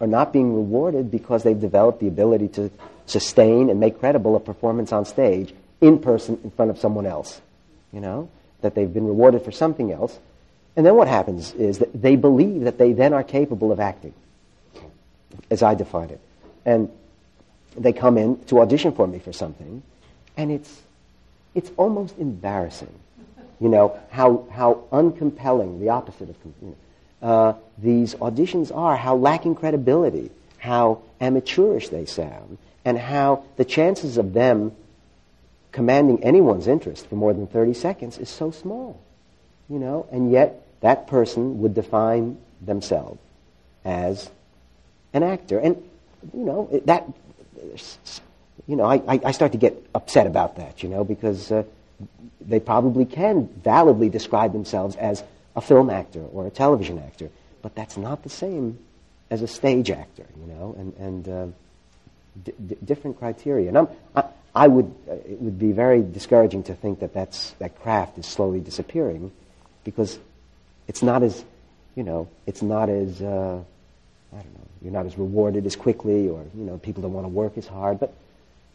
are not being rewarded because they've developed the ability to sustain and make credible a performance on stage in person in front of someone else, you know, that they've been rewarded for something else. And then what happens is that they believe that they then are capable of acting, as I define it. And they come in to audition for me for something, and it's it's almost embarrassing, you know, how how uncompelling, the opposite of you know, uh, these auditions are, how lacking credibility, how amateurish they sound, and how the chances of them commanding anyone's interest for more than thirty seconds is so small, you know, and yet that person would define themselves as an actor. And, you know, that, you know, I, I start to get upset about that, you know, because uh, they probably can validly describe themselves as a film actor or a television actor, but that's not the same as a stage actor, you know, and, and uh, d- d- different criteria. And I'm, I, I would, uh, it would be very discouraging to think that that's, that craft is slowly disappearing, because it's not as, you know, it's not as, uh, I don't know, you're not as rewarded as quickly, or, you know, people don't want to work as hard. But,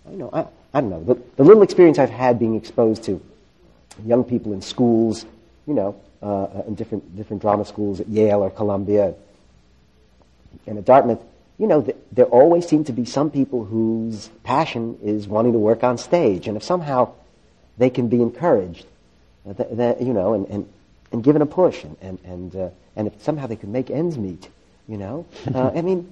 you know, I, I don't know. The, the little experience I've had being exposed to young people in schools, you know, uh, in different different drama schools at Yale or Columbia and at Dartmouth, you know, th- there always seem to be some people whose passion is wanting to work on stage, and if somehow they can be encouraged, uh, th- th- you know, and, and, and given a push, and and and, uh, and if somehow they can make ends meet, you know, uh, I mean,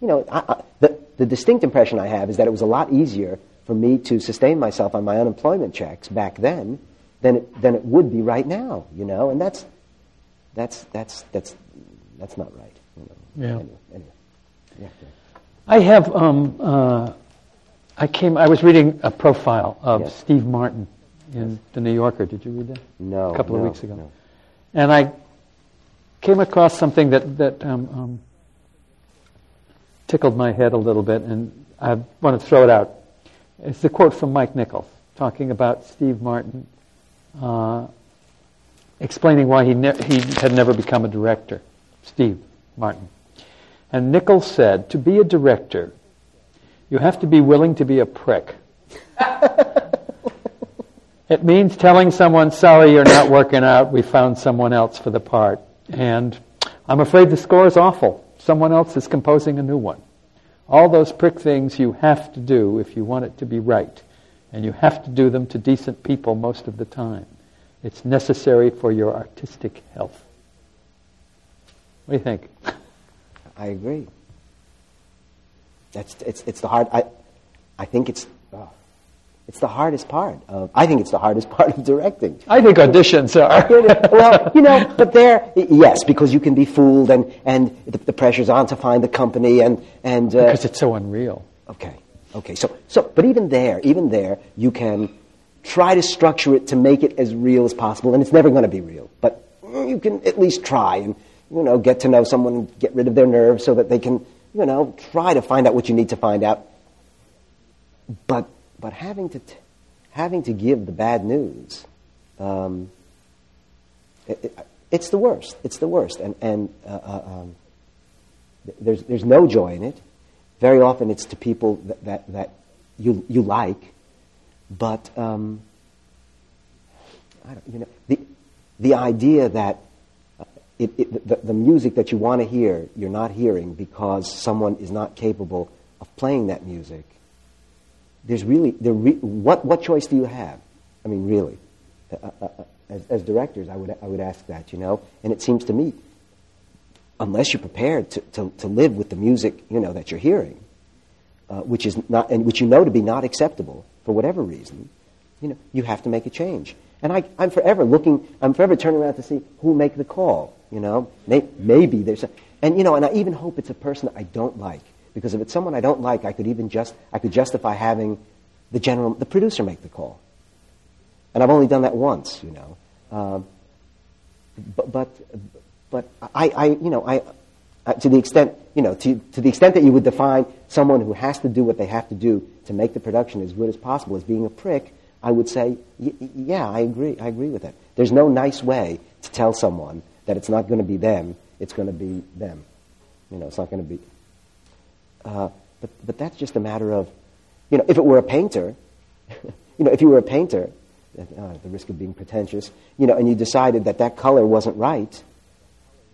you know, I, I, the the distinct impression I have is that it was a lot easier for me to sustain myself on my unemployment checks back then than it than it would be right now, you know, and that's that's that's that's that's not right, you know. Yeah. Anyway, anyway. Yeah. I have. Um, uh, I came. I was reading a profile of yes. Steve Martin in yes. the New Yorker. Did you read that? No. A couple no, of weeks ago. No. And I came across something that that um, um, tickled my head a little bit, and I want to throw it out. It's a quote from Mike Nichols talking about Steve Martin, uh, explaining why he ne- he had never become a director. Steve Martin. And Nichols said, to be a director, you have to be willing to be a prick. It means telling someone, sorry, you're not working out, we found someone else for the part. And I'm afraid the score is awful. Someone else is composing a new one. All those prick things you have to do if you want it to be right. And you have to do them to decent people most of the time. It's necessary for your artistic health. What do you think? I agree. That's it's it's the hard. I, I think it's, oh, it's the hardest part of. I think it's the hardest part of directing. I think auditions are. Well, you know, but there, yes, because you can be fooled, and and the, the pressure's on to find the company, and and uh, because it's so unreal. Okay, okay. So so, but even there, even there, you can try to structure it to make it as real as possible, and it's never going to be real. But you can at least try and. You know, get to know someone, get rid of their nerves so that they can, you know, try to find out what you need to find out. But but having to t- having to give the bad news, um, it, it, It's the worst. It's the worst. And, and uh, uh, um, there's there's no joy in it. Very often it's to people that, that, that you you like, but um, I don't, you know, the the idea that it, it, the, the music that you want to hear, you're not hearing because someone is not capable of playing that music. There's really, there re, what what choice do you have? I mean, really, uh, uh, as, as directors, I would I would ask that, you know. And it seems to me, unless you're prepared to, to, to live with the music, you know, that you're hearing, uh, which is not, and which you know to be not acceptable for whatever reason, you know, you have to make a change. And I, I'm forever looking, I'm forever turning around to see who will make the call, you know. Maybe, maybe there's a, and you know, and I even hope it's a person that I don't like, because if it's someone I don't like, I could even just, I could justify having the general, the producer make the call. And I've only done that once, you know. Uh, but, but, but I, I, you know, I, uh, to the extent, you know, to to the extent that you would define someone who has to do what they have to do to make the production as good as possible as being a prick, I would say, y- yeah, I agree. I agree with that. There's no nice way to tell someone that it's not going to be them. It's going to be them. You know, it's not going to be. Uh, but but that's just a matter of, you know, if it were a painter, you know, if you were a painter, uh, at the risk of being pretentious, you know, and you decided that that color wasn't right,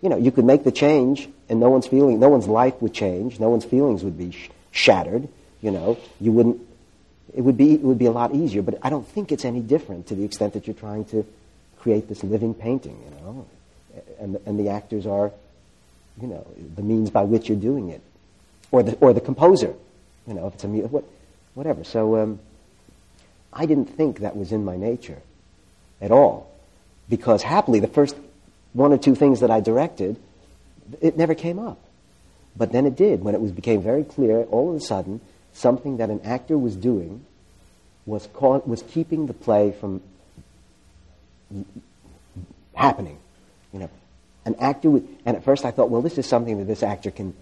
you know, you could make the change, and no one's feeling, no one's life would change, no one's feelings would be sh- shattered. You know, you wouldn't. It would be it would be a lot easier, but I don't think it's any different to the extent that you're trying to create this living painting, you know, and and the actors are, you know, the means by which you're doing it, or the or the composer, you know, if it's a what, whatever. So um, I didn't think that was in my nature at all, because happily the first one or two things that I directed, it never came up, but then it did when it was became very clear all of a sudden. Something that an actor was doing was call, was keeping the play from happening. You know, an actor would, and at first I thought, well, this is something that this actor can.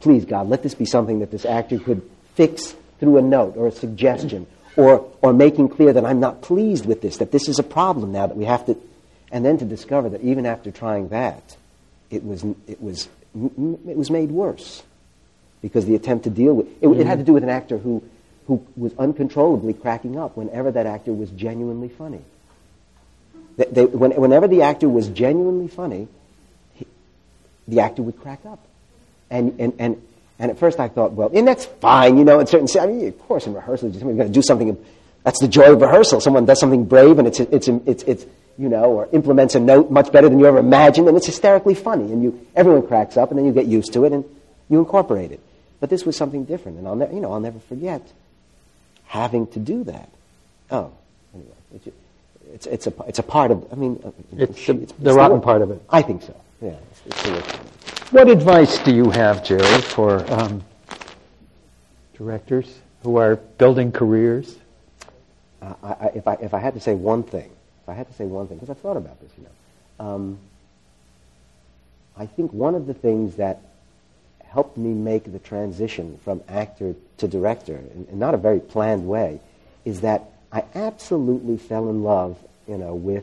Please God, let this be something that this actor could fix through a note or a suggestion, or or making clear that I'm not pleased with this, that this is a problem now that we have to. And then to discover that even after trying that, it was it was it was made worse. Because the attempt to deal with it, it had to do with an actor who, who was uncontrollably cracking up whenever that actor was genuinely funny. They, they, when, whenever the actor was genuinely funny, he, the actor would crack up, and and, and and at first I thought, well, and that's fine, you know. In certain, I mean, of course, in rehearsal, you're going to do something. That's the joy of rehearsal. Someone does something brave, and it's it's it's it's you know, or implements a note much better than you ever imagined, and it's hysterically funny, and you everyone cracks up, and then you get used to it, and you incorporate it. But this was something different, and I'll ne- you know I'll never forget having to do that. Oh, anyway, it, it's it's a it's a part of. I mean, it's, know, the, it's, it's the rotten the part of it. I think so. Yeah. It's, it's the what advice do you have, Jerry, for um, directors who are building careers? Uh, I, I, if I if I had to say one thing, if I had to say one thing, because I've thought about this, you know, um, I think one of the things that helped me make the transition from actor to director, in, in not a very planned way, is that I absolutely fell in love, you know, with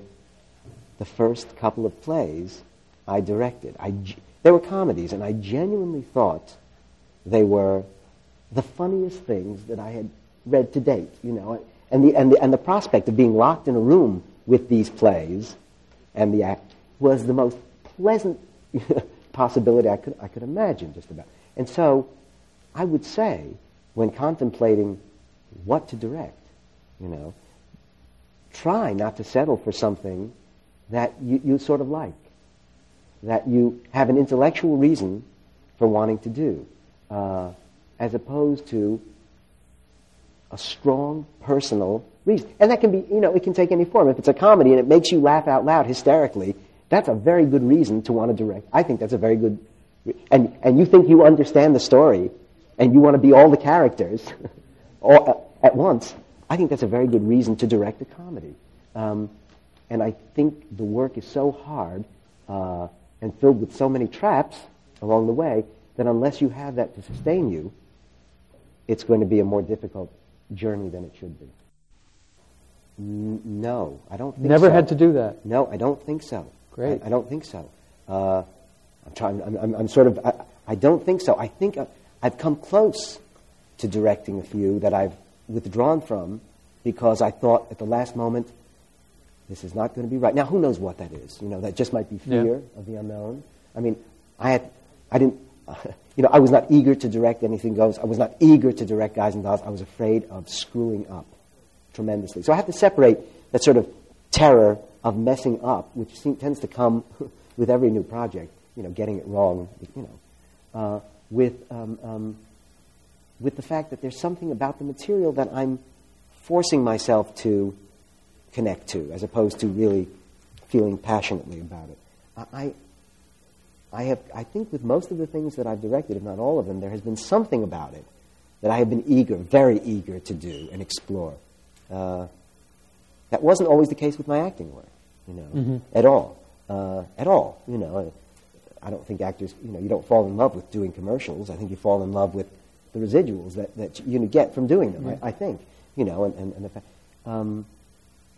the first couple of plays I directed. I, they were comedies, and I genuinely thought they were the funniest things that I had read to date, you know. And the and the, and the prospect of being locked in a room with these plays and the act was the most pleasant, you know, possibility I could I could imagine just about. And so I would say, when contemplating what to direct, you know, try not to settle for something that you, you sort of like, that you have an intellectual reason for wanting to do, uh, as opposed to a strong personal reason. And that can be, you know, it can take any form. If it's a comedy and it makes you laugh out loud hysterically, that's a very good reason to want to direct. I think that's a very good... Re- and and you think you understand the story and you want to be all the characters all, uh, at once. I think that's a very good reason to direct a comedy. Um, and I think the work is so hard uh, and filled with so many traps along the way that unless you have that to sustain you, it's going to be a more difficult journey than it should be. N- no, I don't think so. Never had to do that? No, I don't think so. Great. I, I don't think so. Uh, I'm trying. I'm, I'm, I'm sort of. I, I don't think so. I think I, I've come close to directing a few that I've withdrawn from because I thought at the last moment, this is not going to be right. Now, who knows what that is? You know, that just might be fear yeah. of the unknown. I mean, I had, I didn't. Uh, you know, I was not eager to direct Anything Goes. I was not eager to direct Guys and Dolls. I was afraid of screwing up tremendously. So I have to separate that sort of terror of messing up, which seems, tends to come with every new project, you know, getting it wrong, you know, uh, with um, um, with the fact that there's something about the material that I'm forcing myself to connect to, as opposed to really feeling passionately about it. I. I I have, I think with most of the things that I've directed, if not all of them, there has been something about it that I have been eager, very eager to do and explore. Uh, that wasn't always the case with my acting work, you know, mm-hmm. at all. Uh, at all, you know. I don't think actors, you know, you don't fall in love with doing commercials. I think you fall in love with the residuals that, that you get from doing them, mm-hmm. I, I think, you know. And, and, and the fact, um,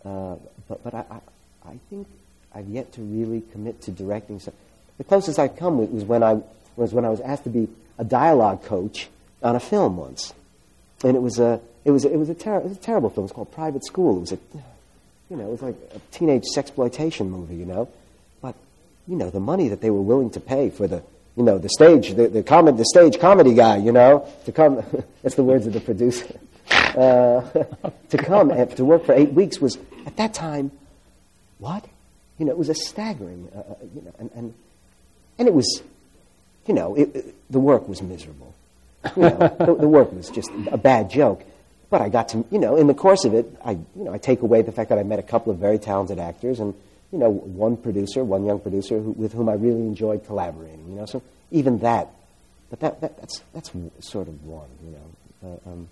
uh, but, but I, I, I think I've yet to really commit to directing something. The closest I've come with was when I was when I was asked to be a dialogue coach on a film once, and it was a it was it was a, ter- it was a terrible film. It's called Private School. It was a you know it was like a teenage sexploitation movie, you know, but you know the money that they were willing to pay for the you know the stage the the, com- the stage comedy guy you know to come that's the words of the producer uh, to come and to work for eight weeks was at that time what you know it was a staggering uh, you know and. and And it was, you know, it, it, the work was miserable. You know, the, the work was just a bad joke. But I got to, you know, in the course of it, I, you know, I take away the fact that I met a couple of very talented actors and, you know, one producer, one young producer who, with whom I really enjoyed collaborating. You know, so even that, but that, that that's that's sort of one. You know, uh, um,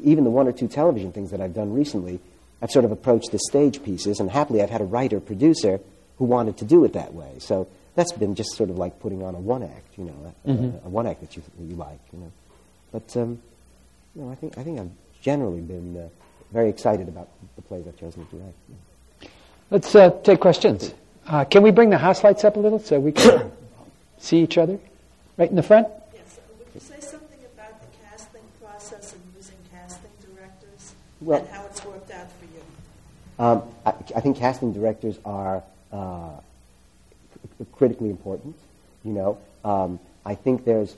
even the one or two television things that I've done recently, I've sort of approached the stage pieces, and happily I've had a writer producer who wanted to do it that way. So. That's been just sort of like putting on a one-act, you know, a, mm-hmm. a, a one-act that you, you like, you know. But, um, you know, I think, I think I've generally been uh, very excited about the plays I've chosen to direct. Yeah. Let's uh, take questions. Uh, can we bring the house lights up a little so we can see each other? Right in the front? Yes. Would you say something about the casting process and using casting directors well, and how it's worked out for you? Um, I, I think casting directors are... Uh, critically important, you know. Um, I think there's,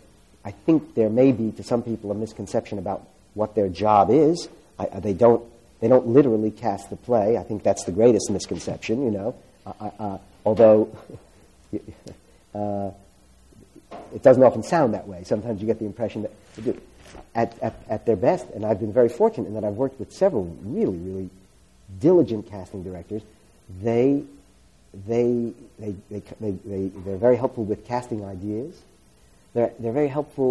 I think there may be to some people a misconception about what their job is. I, I, they don't, they don't literally cast the play. I think that's the greatest misconception, you know. Uh, uh, although uh, it doesn't often sound that way. Sometimes you get the impression that they do. At, at at their best, and I've been very fortunate in that I've worked with several really, really diligent casting directors. They. They they they they they they're very helpful with casting ideas. They're they're very helpful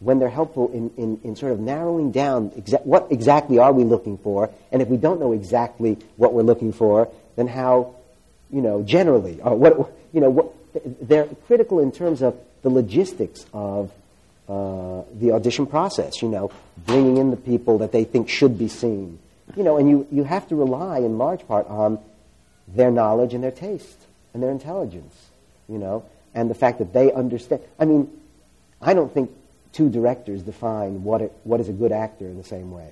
when they're helpful in, in, in sort of narrowing down exa- what exactly are we looking for, and if we don't know exactly what we're looking for, then how, you know, generally or what you know what they're critical in terms of the logistics of uh, the audition process. You know, bringing in the people that they think should be seen. You know, and you, you have to rely in large part on their knowledge and their taste and their intelligence, you know, and the fact that they understand. I mean, I don't think two directors define what it, what is a good actor in the same way.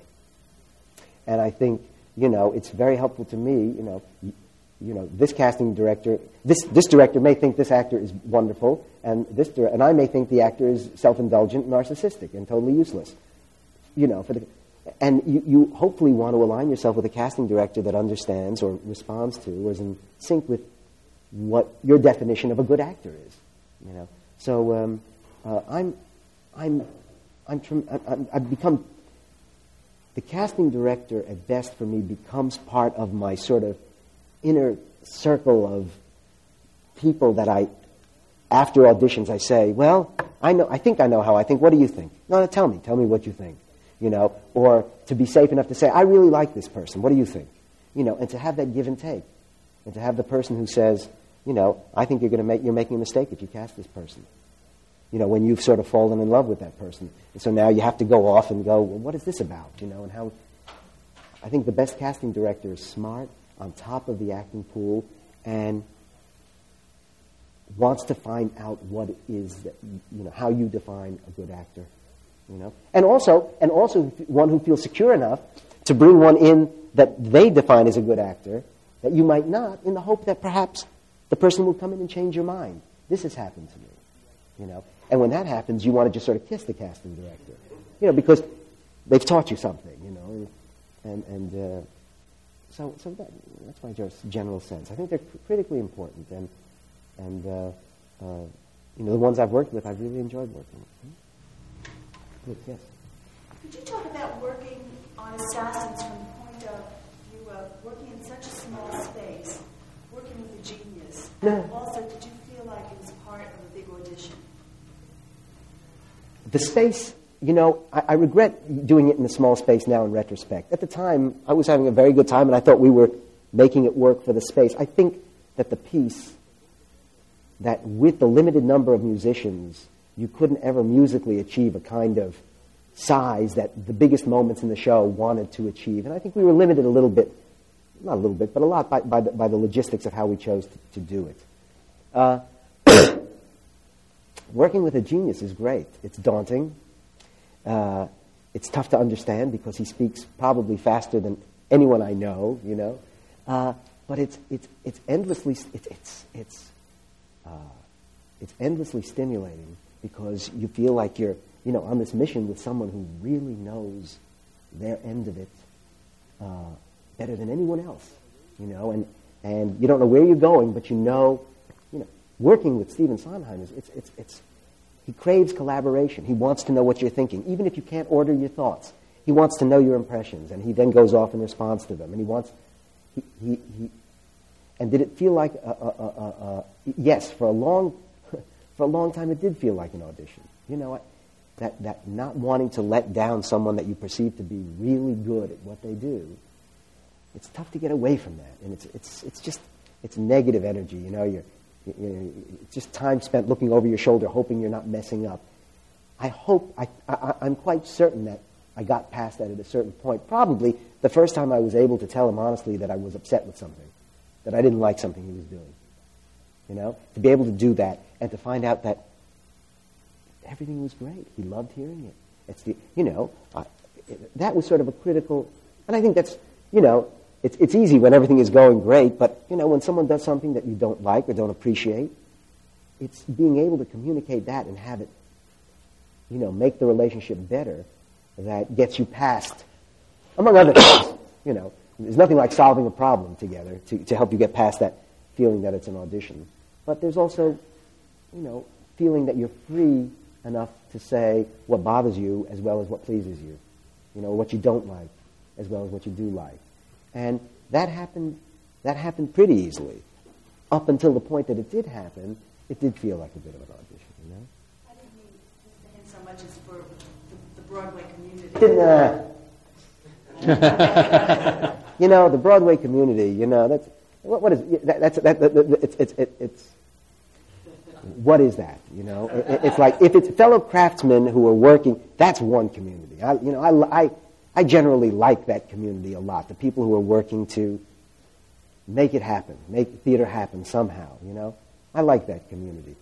And I think, you know, it's very helpful to me, you know, you know, this casting director, this this director may think this actor is wonderful, and this dir- and I may think the actor is self-indulgent, narcissistic, and totally useless, you know, for the. And you, you hopefully want to align yourself with a casting director that understands or responds to or is in sync with what your definition of a good actor is, you know. So um, uh, I'm, I'm, I'm, I'm, I've become the casting director at best for me becomes part of my sort of inner circle of people that I, after auditions, I say, well, I know, I think I know how I think. What do you think? No, no, tell me, tell me what you think. You know, or to be safe enough to say, I really like this person. What do you think? You know, and to have that give and take, and to have the person who says, you know, I think you're going to make you're making a mistake if you cast this person. You know, when you've sort of fallen in love with that person, and so now you have to go off and go, well, what is this about? You know, and how? I think the best casting director is smart, on top of the acting pool, and wants to find out what it is that, you know, how you define a good actor, you know, and also and also one who feels secure enough to bring one in that they define as a good actor that you might not, in the hope that perhaps the person will come in and change your mind. This has happened to me, you know, and when that happens, you want to just sort of kiss the casting director, you know, because they've taught you something, you know, and and. Uh, So, so that, that's my general sense. I think they're critically important, and and uh, uh, you know the ones I've worked with, I've really enjoyed working with. Good, yes. Could you talk about working on Assassins from the point of view of working in such a small space, working with a genius? No. And also, did you feel like it was part of a big audition? The space. You know, I, I regret doing it in a small space now in retrospect. At the time, I was having a very good time, and I thought we were making it work for the space. I think that the piece, that with the limited number of musicians, you couldn't ever musically achieve a kind of size that the biggest moments in the show wanted to achieve. And I think we were limited a little bit, not a little bit, but a lot by, by, the, by the logistics of how we chose to, to do it. Uh, working with a genius is great. It's daunting. Uh, it's tough to understand because he speaks probably faster than anyone I know, you know. Uh, but it's it's it's endlessly it's it's it's uh, it's endlessly stimulating because you feel like you're you know on this mission with someone who really knows their end of it uh, better than anyone else, you know. And and you don't know where you're going, but you know, you know. Working with Stephen Sondheim is it's it's it's. He craves collaboration. He wants to know what you're thinking, even if you can't order your thoughts. He wants to know your impressions, and he then goes off and responds to them. And he wants, he, he, he and did it feel like a, a, a, a, yes, for a long, for a long time it did feel like an audition. You know what? That that not wanting to let down someone that you perceive to be really good at what they do. It's tough to get away from that, and it's it's it's just it's negative energy. You know you're. You know, it's just time spent looking over your shoulder, hoping you're not messing up. I hope, I, I, I'm quite certain that I got past that at a certain point. Probably the first time I was able to tell him honestly that I was upset with something, that I didn't like something he was doing. You know, to be able to do that and to find out that everything was great. He loved hearing it. It's the, you know, I, it, that was sort of a critical, and I think that's, you know, It's it's easy when everything is going great, but you know when someone does something that you don't like or don't appreciate, it's being able to communicate that and have it, you know, make the relationship better that gets you past, among other things. You know, there's nothing like solving a problem together to, to help you get past that feeling that it's an audition. But there's also, you know, feeling that you're free enough to say what bothers you as well as what pleases you, you know, what you don't like as well as what you do like. And that happened that happened pretty easily. Up until the point that it did happen, it did feel like a bit of an audition, you know? I didn't mean him so much as for the, the Broadway community. Nah. You know, the Broadway community, you know, that's what, what is that, that's that, that, that it's it's it, it's what is that, you know? It, it, it's like if it's fellow craftsmen who are working, that's one community. I you know, I I I generally like that community a lot, the people who are working to make it happen, make theater happen somehow, you know? I like that community.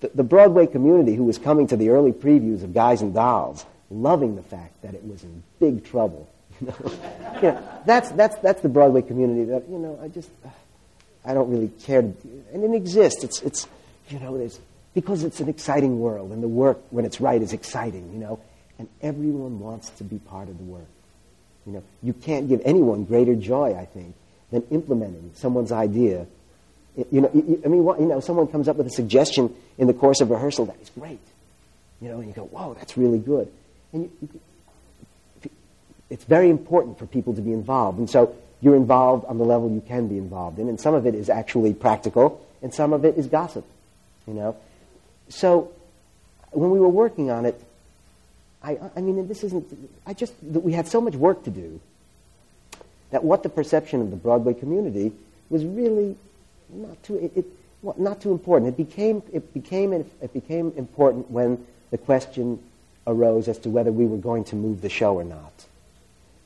The, the Broadway community who was coming to the early previews of Guys and Dolls, loving the fact that it was in big trouble. You know, that's, that's, that's the Broadway community that, you know, I just, I don't really care. And it exists. It's, it's you know, it's, because it's an exciting world, and the work, when it's right, is exciting, you know? And everyone wants to be part of the work. You know, you can't give anyone greater joy, I think, than implementing someone's idea. It, you know, it, I mean, what, you know, someone comes up with a suggestion in the course of rehearsal that is great. You know, and you go, "Whoa, that's really good." And you, you, it's very important for people to be involved, and so you're involved on the level you can be involved in. And some of it is actually practical, and some of it is gossip. You know, so when we were working on it. I, I mean, this isn't, I just, we had so much work to do that what the perception of the Broadway community was really not too, it, it, not too important. It became, it became, it became important when the question arose as to whether we were going to move the show or not.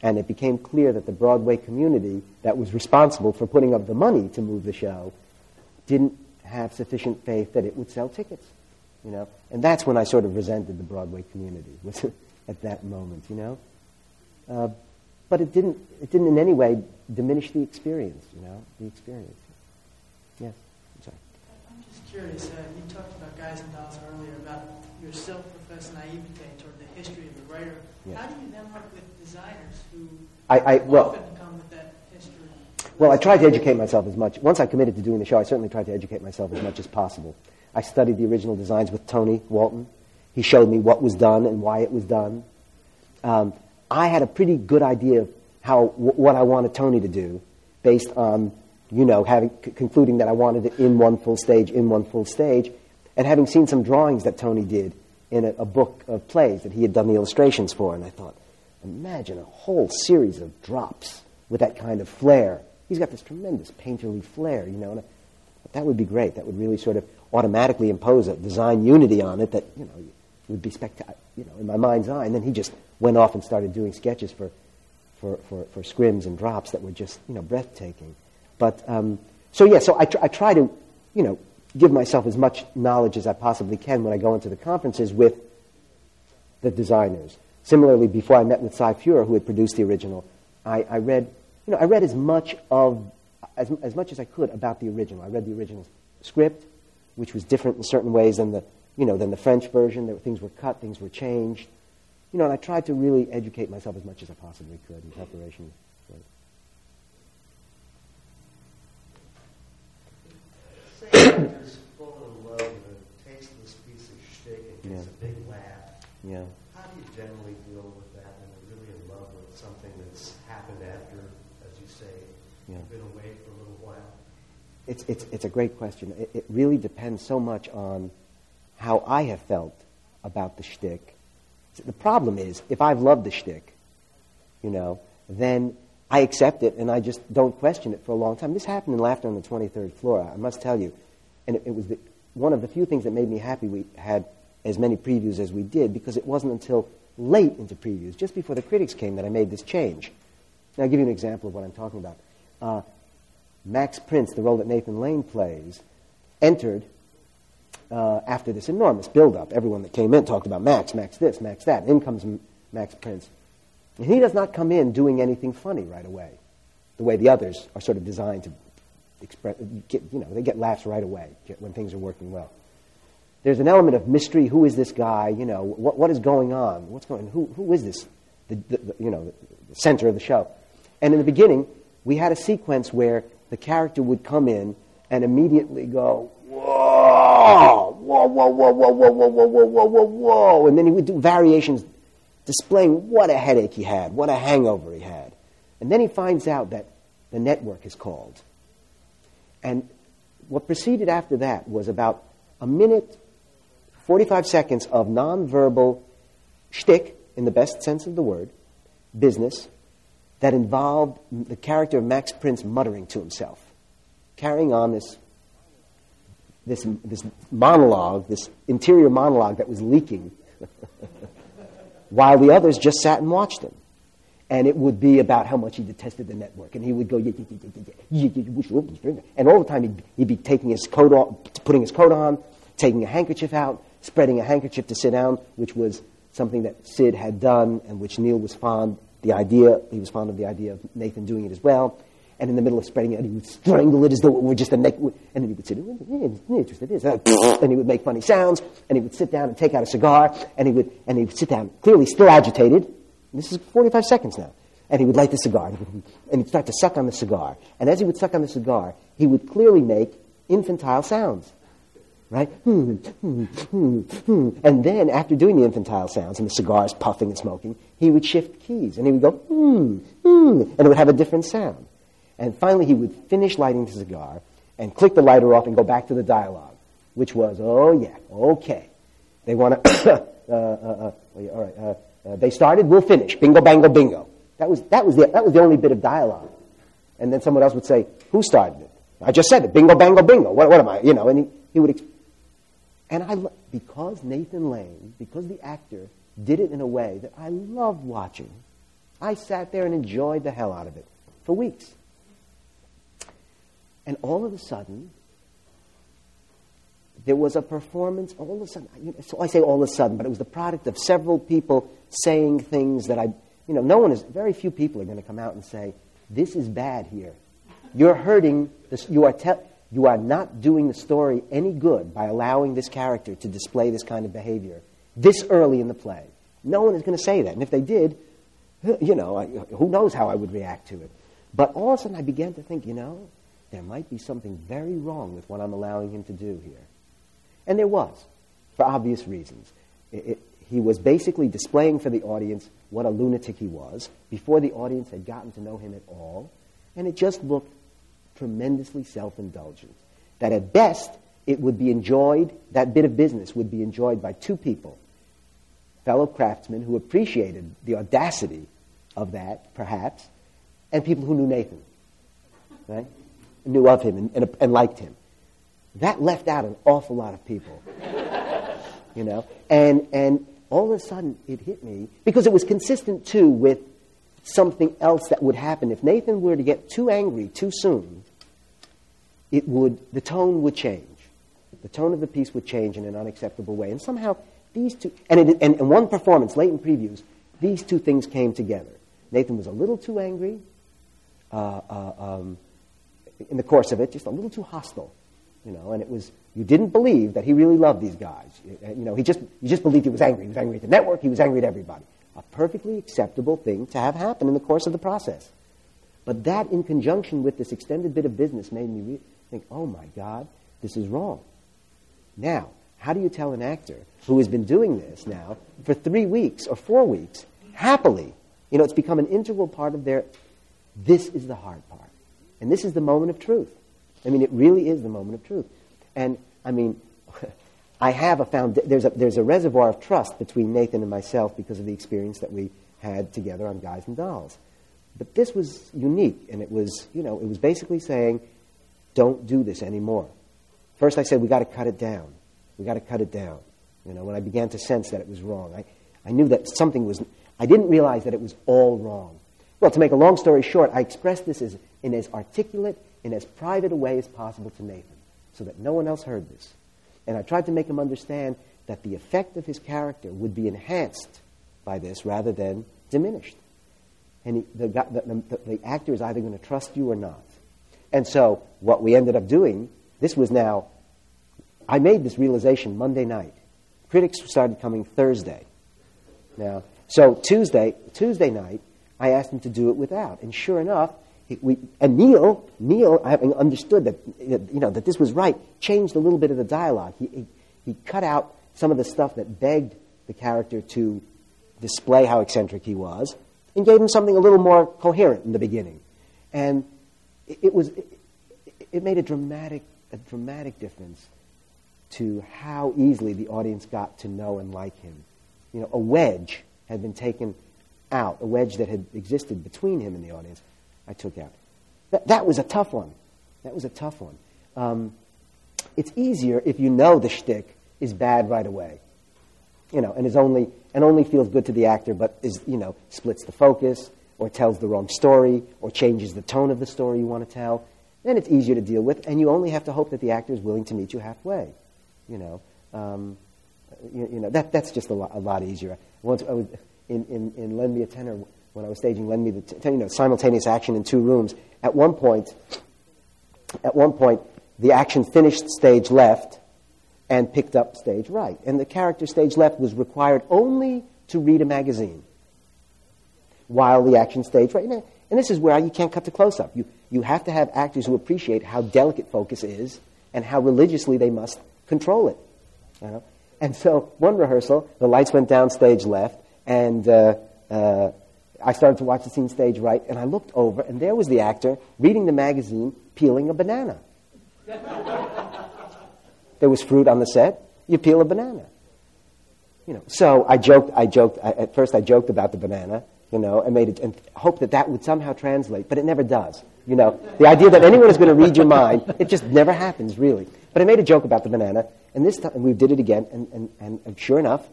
And it became clear that the Broadway community that was responsible for putting up the money to move the show didn't have sufficient faith that it would sell tickets, you know. And that's when I sort of resented the Broadway community, was at that moment, you know. Uh, but it didn't, it didn't in any way diminish the experience, you know, the experience. Yes, I'm sorry. I'm just curious, uh, you talked about Guys and Dolls earlier, about your self-professed naivete toward the history of the writer. Yes. How do you then work with designers who I, I, often well, come with that history? Well, I tried to educate myself as much. Once I committed to doing the show, I certainly tried to educate myself as much as possible. I studied the original designs with Tony Walton. He showed me what was done and why it was done. Um, I had a pretty good idea of how w- what I wanted Tony to do based on, you know, having c- concluding that I wanted it in one full stage, in one full stage, and having seen some drawings that Tony did in a, a book of plays that he had done the illustrations for, and I thought, imagine a whole series of drops with that kind of flair. He's got this tremendous painterly flair, you know, and that would be great. That would really sort of automatically impose a design unity on it that, you know, would be spectacular, you know, in my mind's eye. And then he just went off and started doing sketches for, for, for, for scrims and drops that were just, you know, breathtaking. But, um, so yeah, so I, tr- I try to, you know, give myself as much knowledge as I possibly can when I go into the conferences with the designers. Similarly, before I met with Cy Feuer, who had produced the original, I, I read... You know, I read as much of as, as much as I could about the original. I read the original script, which was different in certain ways than the, you know, than the French version. There were, things were cut, things were changed. You know, and I tried to really educate myself as much as I possibly could in preparation for it. Just fall in love with a tasteless piece of shtick and gets a big laugh. Yeah. How do you generally deal with that when you're really in love with something that's happened after? Yeah. Been away for a little while? It's it's it's a great question. It, it really depends so much on how I have felt about the shtick. The problem is, if I've loved the shtick, you know, then I accept it and I just don't question it for a long time. This happened in Laughter on the twenty-third Floor, I must tell you. And it, it was the, one of the few things that made me happy we had as many previews as we did, because it wasn't until late into previews, just before the critics came, that I made this change. Now, I'll give you an example of what I'm talking about. Uh, Max Prince, the role that Nathan Lane plays, entered uh, after this enormous build-up. Everyone that came in talked about Max, Max this, Max that. In comes M- Max Prince. And he does not come in doing anything funny right away, the way the others are sort of designed to express, get, you know, they get laughs right away when things are working well. There's an element of mystery. Who is this guy? You know, what what is going on? What's going on? Who, who is this, the, the, the, you know, the center of the show? And in the beginning, we had a sequence where the character would come in and immediately go, whoa, whoa, whoa, whoa, whoa, whoa, whoa, whoa, whoa, whoa, whoa, whoa. And then he would do variations displaying what a headache he had, what a hangover he had. And then he finds out that the network is called. And what proceeded after that was about a minute, forty-five seconds of nonverbal shtick, in the best sense of the word, business, that involved the character of Max Prince muttering to himself, carrying on this this this monologue, this interior monologue that was leaking, while the others just sat and watched him. And it would be about how much he detested the network, and he would go, and all the time he'd, he'd be taking his coat off, putting his coat on, taking a handkerchief out, spreading a handkerchief to sit down, which was something that Sid had done and which Neil was fond of. The idea, he was fond of the idea of Nathan doing it as well. And in the middle of spreading it, he would strangle it as though it were just a neck. And then he would sit, and he would make funny sounds, and he would sit down and take out a cigar, and he would and he would sit down, clearly still agitated. This is forty-five seconds now. And he would light the cigar, and he'd start to suck on the cigar. And as he would suck on the cigar, he would clearly make infantile sounds. Right? Hmm, hmm, hmm, hmm. And then, after doing the infantile sounds and the cigars puffing and smoking, he would shift keys, and he would go, hmm, hmm, and it would have a different sound. And finally, he would finish lighting the cigar and click the lighter off and go back to the dialogue, which was, oh, yeah, okay. They want to, uh, uh, uh, all right, uh, uh, they started, we'll finish. Bingo, bango, bingo. That was, that was the, that was the only bit of dialogue. And then someone else would say, who started it? I just said it. Bingo, bango, bingo. What, what am I? You know, and he, he would explain. And I, lo- because Nathan Lane, because the actor did it in a way that I loved watching, I sat there and enjoyed the hell out of it for weeks. And all of a sudden, there was a performance all of a sudden. You know, so I say all of a sudden, but it was the product of several people saying things that I, you know, no one is, very few people are going to come out and say, this is bad here. You're hurting, this, you are te- you are not doing the story any good by allowing this character to display this kind of behavior this early in the play. No one is going to say that. And if they did, you know, I, who knows how I would react to it. But all of a sudden I began to think, you know, there might be something very wrong with what I'm allowing him to do here. And there was, for obvious reasons. It, it, he was basically displaying for the audience what a lunatic he was before the audience had gotten to know him at all. And it just looked tremendously self-indulgent. That at best, it would be enjoyed, that bit of business would be enjoyed by two people, fellow craftsmen who appreciated the audacity of that, perhaps, and people who knew Nathan, right? Knew of him and, and, and liked him. That left out an awful lot of people, you know? And, and all of a sudden, it hit me, because it was consistent, too, with something else that would happen. If Nathan were to get too angry too soon, it would, the tone would change. The tone of the piece would change in an unacceptable way. And somehow, these two, and in and, and one performance, late in previews, these two things came together. Nathan was a little too angry uh, uh, um, in the course of it, just a little too hostile, you know, and it was, you didn't believe that he really loved these guys. You, you know, he just, you just believed he was angry. He was angry at the network. He was angry at everybody. A perfectly acceptable thing to have happen in the course of the process. But that, in conjunction with this extended bit of business, made me re- think, oh my God, this is wrong. Now, how do you tell an actor who has been doing this now for three weeks or four weeks, happily, you know, it's become an integral part of their, this is the hard part. And this is the moment of truth. I mean, it really is the moment of truth. And, I mean, I have a found, there's a there's a reservoir of trust between Nathan and myself because of the experience that we had together on Guys and Dolls. But this was unique, and it was, you know, it was basically saying, don't do this anymore. First I said, we got to cut it down. We got to cut it down. You know, when I began to sense that it was wrong, I, I knew that something was, I didn't realize that it was all wrong. Well, to make a long story short, I expressed this as in as articulate and as private a way as possible to Nathan so that no one else heard this. And I tried to make him understand that the effect of his character would be enhanced by this rather than diminished. And he, the, the, the, the actor is either going to trust you or not. And so what we ended up doing, this was now, I made this realization Monday night. Critics started coming Thursday. Now, so Tuesday, Tuesday night, I asked him to do it without. And sure enough, We, and Neil, Neil, having understood that, you know, that this was right, changed a little bit of the dialogue. He, he he cut out some of the stuff that begged the character to display how eccentric he was, and gave him something a little more coherent in the beginning. And it, it was it, it made a dramatic a dramatic difference to how easily the audience got to know and like him. You know, a wedge had been taken out, a wedge that had existed between him and the audience. I took out. That, that was a tough one. That was a tough one. Um, it's easier if you know the shtick is bad right away, you know, and is only and only feels good to the actor, but is, you know, splits the focus or tells the wrong story or changes the tone of the story you want to tell. Then it's easier to deal with, and you only have to hope that the actor is willing to meet you halfway. You know, um, you, you know that that's just a lot, a lot easier. Once I was in in, in Lend Me a Tenor. When I was staging Lend Me the Tenor, you know, simultaneous action in two rooms. At one point, at one point, the action finished stage left and picked up stage right. And the character stage left was required only to read a magazine, while the action stage right. And this is where you can't cut to close-up. You, you have to have actors who appreciate how delicate focus is and how religiously they must control it. You know? And so one rehearsal, the lights went down stage left, and... Uh, uh, I started to watch the scene stage right, and I looked over, and there was the actor reading the magazine, peeling a banana. There was fruit on the set. You peel a banana. You know, so I joked. I joked I, at first. I joked about the banana, you know, and made it, and hoped that that would somehow translate. But it never does. You know, the idea that anyone is going to read your mind, it just never happens, really. But I made a joke about the banana, and this time and we did it again, and, and, and, and sure enough,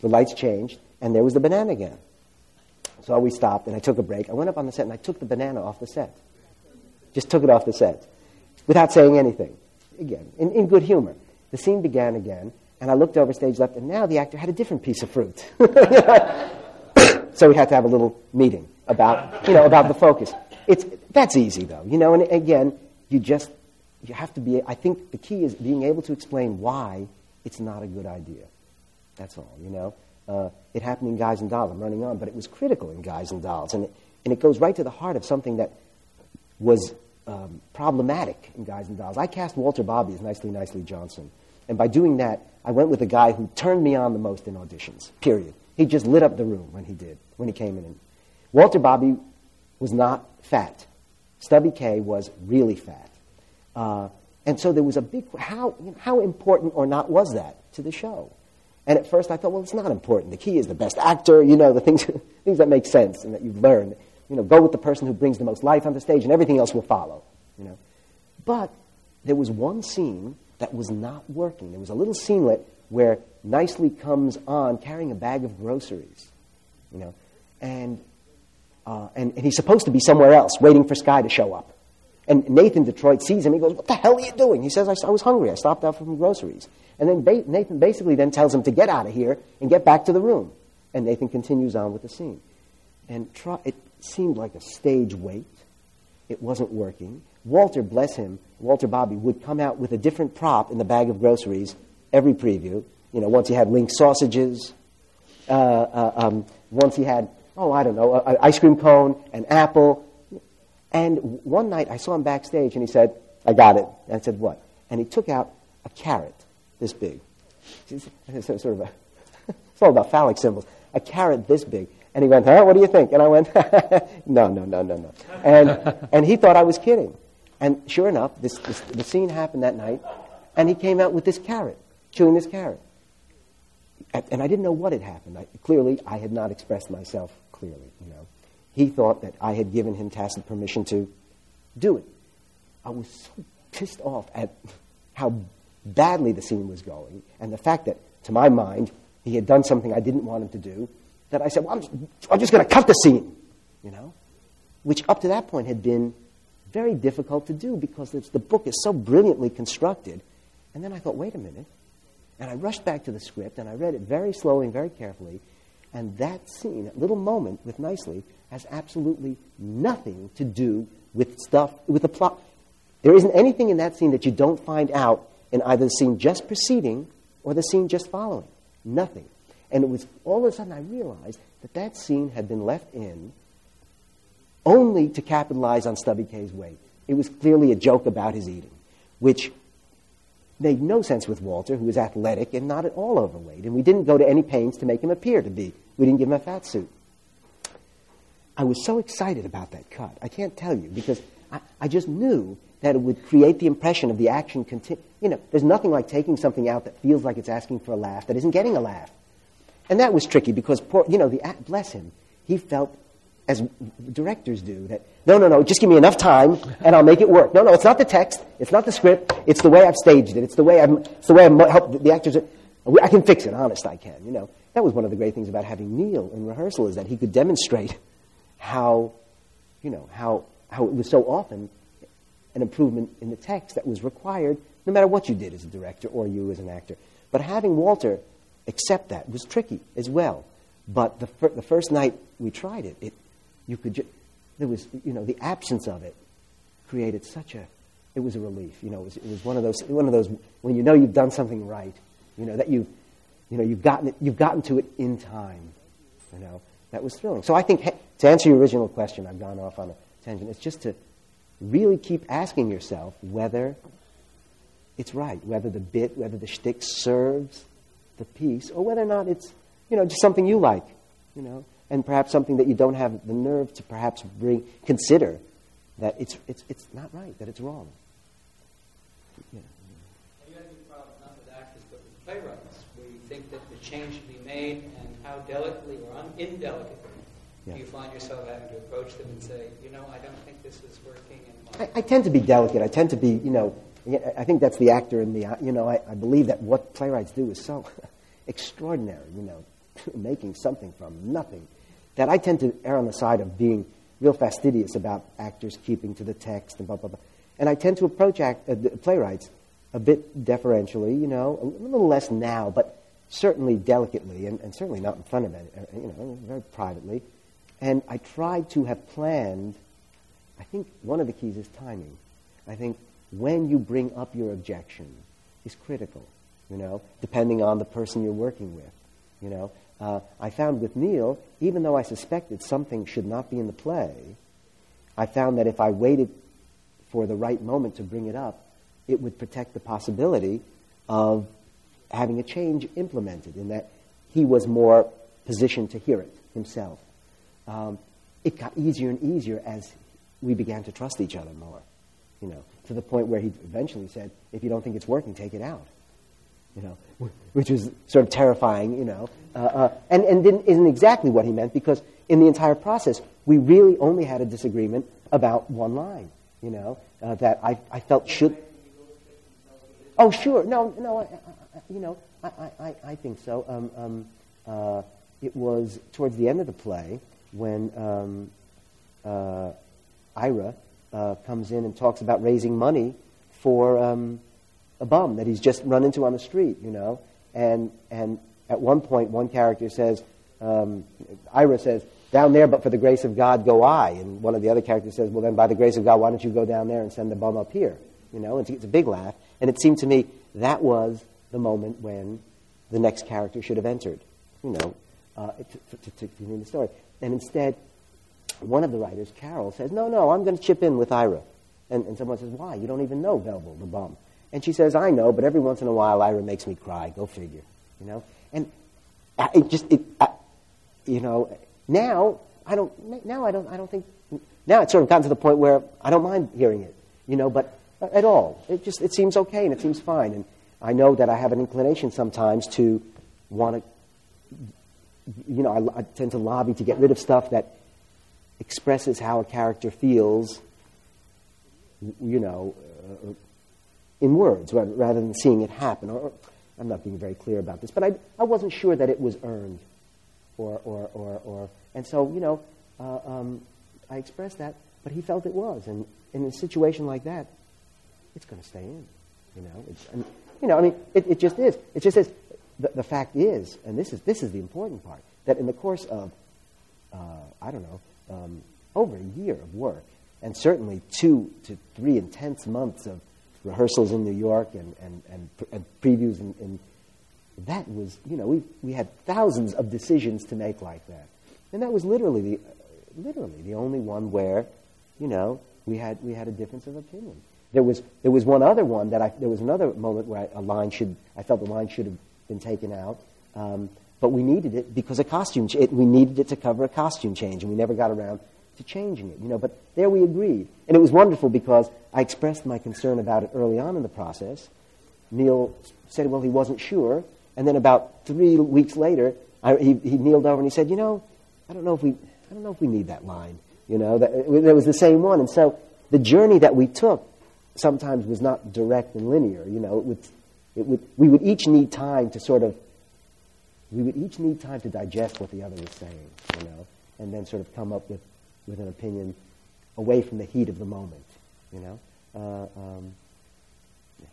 the lights changed, and there was the banana again. So we stopped, and I took a break. I went up on the set, and I took the banana off the set. Just took it off the set without saying anything, again, in, in good humor. The scene began again, and I looked over stage left, and now the actor had a different piece of fruit. So we had to have a little meeting about, you know, about the focus. It's that's easy though, you know. And again, you just you have to be. I think the key is being able to explain why it's not a good idea. That's all, you know. Uh, it happened in Guys and Dolls. I'm running on, but it was critical in Guys and Dolls, and it, and it goes right to the heart of something that was um, problematic in Guys and Dolls. I cast Walter Bobbie as Nicely Nicely Johnson, and by doing that, I went with a guy who turned me on the most in auditions. Period. He just lit up the room when he did when he came in. And Walter Bobbie was not fat. Stubby K was really fat, uh, and so there was a big how you know, how important or not was that to the show. And at first I thought, well, it's not important. The key is the best actor, you know, the things things that make sense and that you learn. You know, go with the person who brings the most life on the stage and everything else will follow, you know. But there was one scene that was not working. There was a little scenelet where Nicely comes on carrying a bag of groceries, you know, and, uh, and, and he's supposed to be somewhere else waiting for Sky to show up. And Nathan Detroit sees him. He goes, what the hell are you doing? He says, I, I was hungry. I stopped out for some groceries. And then ba- Nathan basically then tells him to get out of here and get back to the room. And Nathan continues on with the scene. And try- it seemed like a stage wait. It wasn't working. Walter, bless him, Walter Bobbie would come out with a different prop in the bag of groceries every preview. You know, once he had Link sausages. Uh, uh, um, once he had, oh, I don't know, an ice cream cone, an apple. And one night I saw him backstage and he said, I got it. And I said, what? And he took out a carrot this big. It's sort of a, it's all about phallic symbols. A carrot this big. And he went, huh, what do you think? And I went, no, no, no, no, no. And and he thought I was kidding. And sure enough, this, this the scene happened that night. And he came out with this carrot, chewing this carrot. And I didn't know what had happened. I, clearly, I had not expressed myself clearly, you know. He thought that I had given him tacit permission to do it. I was so pissed off at how badly the scene was going and the fact that, to my mind, he had done something I didn't want him to do, that I said, well, I'm just, I'm just going to cut the scene, you know, which up to that point had been very difficult to do because it's, the book is so brilliantly constructed. And then I thought, wait a minute. And I rushed back to the script, and I read it very slowly and very carefully, and that scene, that little moment with Nicely, has absolutely nothing to do with stuff, with the plot. There isn't anything in that scene that you don't find out in either the scene just preceding or the scene just following. Nothing. And it was all of a sudden I realized that that scene had been left in only to capitalize on Stubby K's weight. It was clearly a joke about his eating, which made no sense with Walter, who was athletic and not at all overweight. And we didn't go to any pains to make him appear to be. We didn't give him a fat suit. I was so excited about that cut. I can't tell you, because I, I just knew that it would create the impression of the action continu- You know, there's nothing like taking something out that feels like it's asking for a laugh that isn't getting a laugh. And that was tricky because, poor, you know, the bless him, he felt, as directors do, that, no, no, no, just give me enough time and I'll make it work. No, no, it's not the text. It's not the script. It's the way I've staged it. It's the way I've, it's the way I've helped the actors. I can fix it, honest, I can, you know. That was one of the great things about having Neil in rehearsal is that he could demonstrate how, you know, how how it was so often an improvement in the text that was required, no matter what you did as a director or you as an actor. But having Walter accept that was tricky as well. But the fir- the first night we tried it, it you could ju- there was you know the absence of it created such a it was a relief. You know, it was, it was one of those one of those when you know you've done something right, you know that you've you know you've gotten it, you've gotten to it in time, you know. That was thrilling. So I think, he- to answer your original question, I've gone off on a tangent, it's just to really keep asking yourself whether it's right, whether the bit, whether the shtick serves the piece, or whether or not it's, you know, just something you like, you know, and perhaps something that you don't have the nerve to perhaps bring, consider that it's it's it's not right, that it's wrong. Yeah. You have a problem not with actors, but with playwrights, where you think that the change should be made and how delicately or un- indelicately yeah. do you find yourself having to approach them and say, you know, I don't think this is working. In I, I tend to be delicate. I tend to be, you know, I think that's the actor in the, you know, I, I believe that what playwrights do is so extraordinary, you know, making something from nothing, that I tend to err on the side of being real fastidious about actors keeping to the text and blah, blah, blah. And I tend to approach act, uh, playwrights a bit deferentially, you know, a little less now, but certainly delicately, and, and certainly not in front of it, you know, very privately. And I tried to have planned, I think one of the keys is timing. I think when you bring up your objection is critical, you know, depending on the person you're working with, you know. Uh, I found with Neil, even though I suspected something should not be in the play, I found that if I waited for the right moment to bring it up, it would protect the possibility of having a change implemented in that he was more positioned to hear it himself. Um, it got easier and easier as we began to trust each other more, you know, to the point where he eventually said, if you don't think it's working, take it out, you know, which was sort of terrifying, you know, uh, uh, and, and didn't, isn't exactly what he meant, because in the entire process, we really only had a disagreement about one line, you know, uh, that I, I felt should... Oh, sure, no, no, I, I, you know, I, I, I think so. Um, um, uh, it was towards the end of the play when um, uh, Ira uh, comes in and talks about raising money for um, a bum that he's just run into on the street, you know, and and at one point one character says, um, Ira says, down there, but for the grace of God, go I, and one of the other characters says, well, then by the grace of God, why don't you go down there and send the bum up here, you know, and it's a big laugh. And it seemed to me that was the moment when the next character should have entered, you know, uh, to, to, to continue the story. And instead, one of the writers, Carol, says, no, no, I'm going to chip in with Ira. And, and someone says, why? You don't even know Velvel, the bum. And she says, I know, but every once in a while, Ira makes me cry. Go figure, you know. And I, it just, it, I, you know, now I don't, now I don't, I don't think, now it's sort of gotten to the point where I don't mind hearing it, you know, but at all. It just, it seems okay and it seems fine. And I know that I have an inclination sometimes to want to, you know, I, I tend to lobby to get rid of stuff that expresses how a character feels, you know, uh, in words rather, rather than seeing it happen. Or, or I'm not being very clear about this, but I, I wasn't sure that it was earned or, or, or, or, and so, you know, uh, um, I expressed that, but he felt it was. And in a situation like that, it's going to stay in, you know. It's, and, you know, I mean, it, it just is. It just is. The, the fact is, and this is this is the important part, that in the course of, uh, I don't know, um, over a year of work, and certainly two to three intense months of rehearsals in New York and and and, pre- and previews, and, and that was, you know, we we had thousands of decisions to make like that, and that was literally the uh, literally the only one where, you know, we had we had a difference of opinion. There was there was one other one that I there was another moment where I, a line should I felt the line should have been taken out, um, but we needed it because a costume it, we needed it to cover a costume change, and we never got around to changing it, you know. But there we agreed, and it was wonderful because I expressed my concern about it early on in the process. Neil said, well, he wasn't sure, and then about three weeks later, I, he, he kneeled over and he said, you know, I don't know if we I don't know if we need that line, you know. That it, it was the same one, and so the journey that we took sometimes was not direct and linear, you know. It would, it would. We would each need time to sort of. We would each need time to digest what the other was saying, you know, and then sort of come up with, with an opinion, away from the heat of the moment, you know. Uh, um, yeah.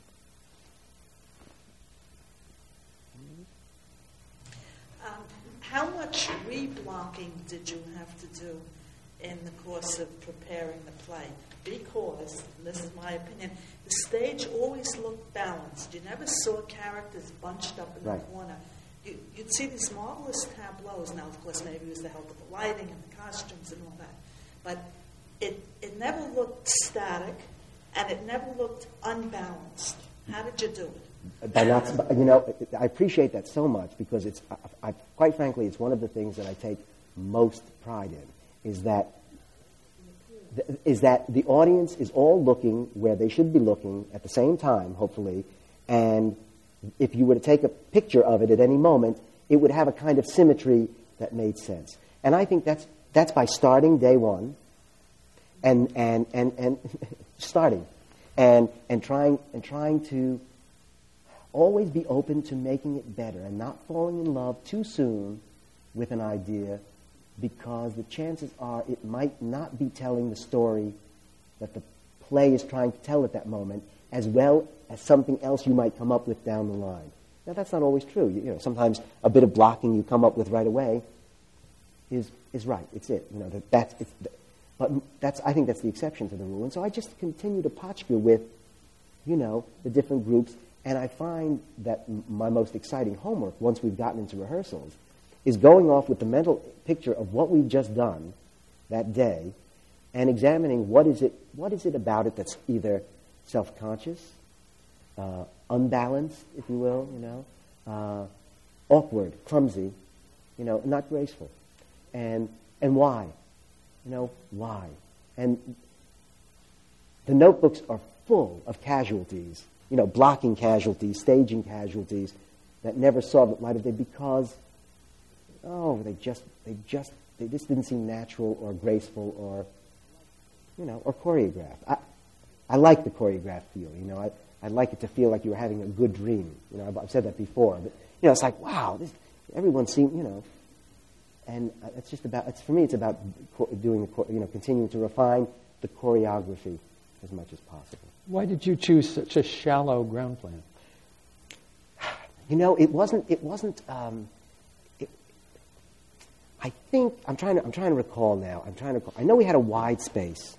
um, how much reblocking did you have to do in the course of preparing the play? Because, and this is my opinion, the stage always looked balanced. You never saw characters bunched up in right. the corner. You, you'd see these marvelous tableaus. Now, of course, maybe it was the help of the lighting and the costumes and all that. But it it never looked static, and it never looked unbalanced. How did you do it? By not, you know, I appreciate that so much because it's, I, I, quite frankly, it's one of the things that I take most pride in, is that is that the audience is all looking where they should be looking at the same time, hopefully, and if you were to take a picture of it at any moment, it would have a kind of symmetry that made sense. And I think that's that's by starting day one and and and, and starting and and trying and trying to always be open to making it better and not falling in love too soon with an idea, because the chances are it might not be telling the story that the play is trying to tell at that moment, as well as something else you might come up with down the line. Now, that's not always true. You, you know, sometimes a bit of blocking you come up with right away is is right. It's it. You know, that, that's it's. The, but that's I think that's the exception to the rule. And so I just continue to potchka with, you know, the different groups. And I find that my most exciting homework, once we've gotten into rehearsals, is going off with the mental picture of what we've just done that day and examining what is it, what is it about it that's either self-conscious, uh, unbalanced, if you will, you know, uh, awkward, clumsy, you know, not graceful. And and why? You know, why? And the notebooks are full of casualties, you know, blocking casualties, staging casualties that never saw the light of day because, oh, they just, they just, they just didn't seem natural or graceful or, you know, or choreographed. I, I like the choreographed feel, you know. I, I like it to feel like you were having a good dream. You know, I've, I've said that before. But, you know, it's like, wow, this, everyone seemed, you know. And it's just about, it's, for me, it's about doing, the, you know, continuing to refine the choreography as much as possible. Why did you choose such a shallow ground plan? You know, it wasn't. It wasn't. Um, it, I think I'm trying to. I'm trying to recall now. I'm trying to. Recall. I know we had a wide space,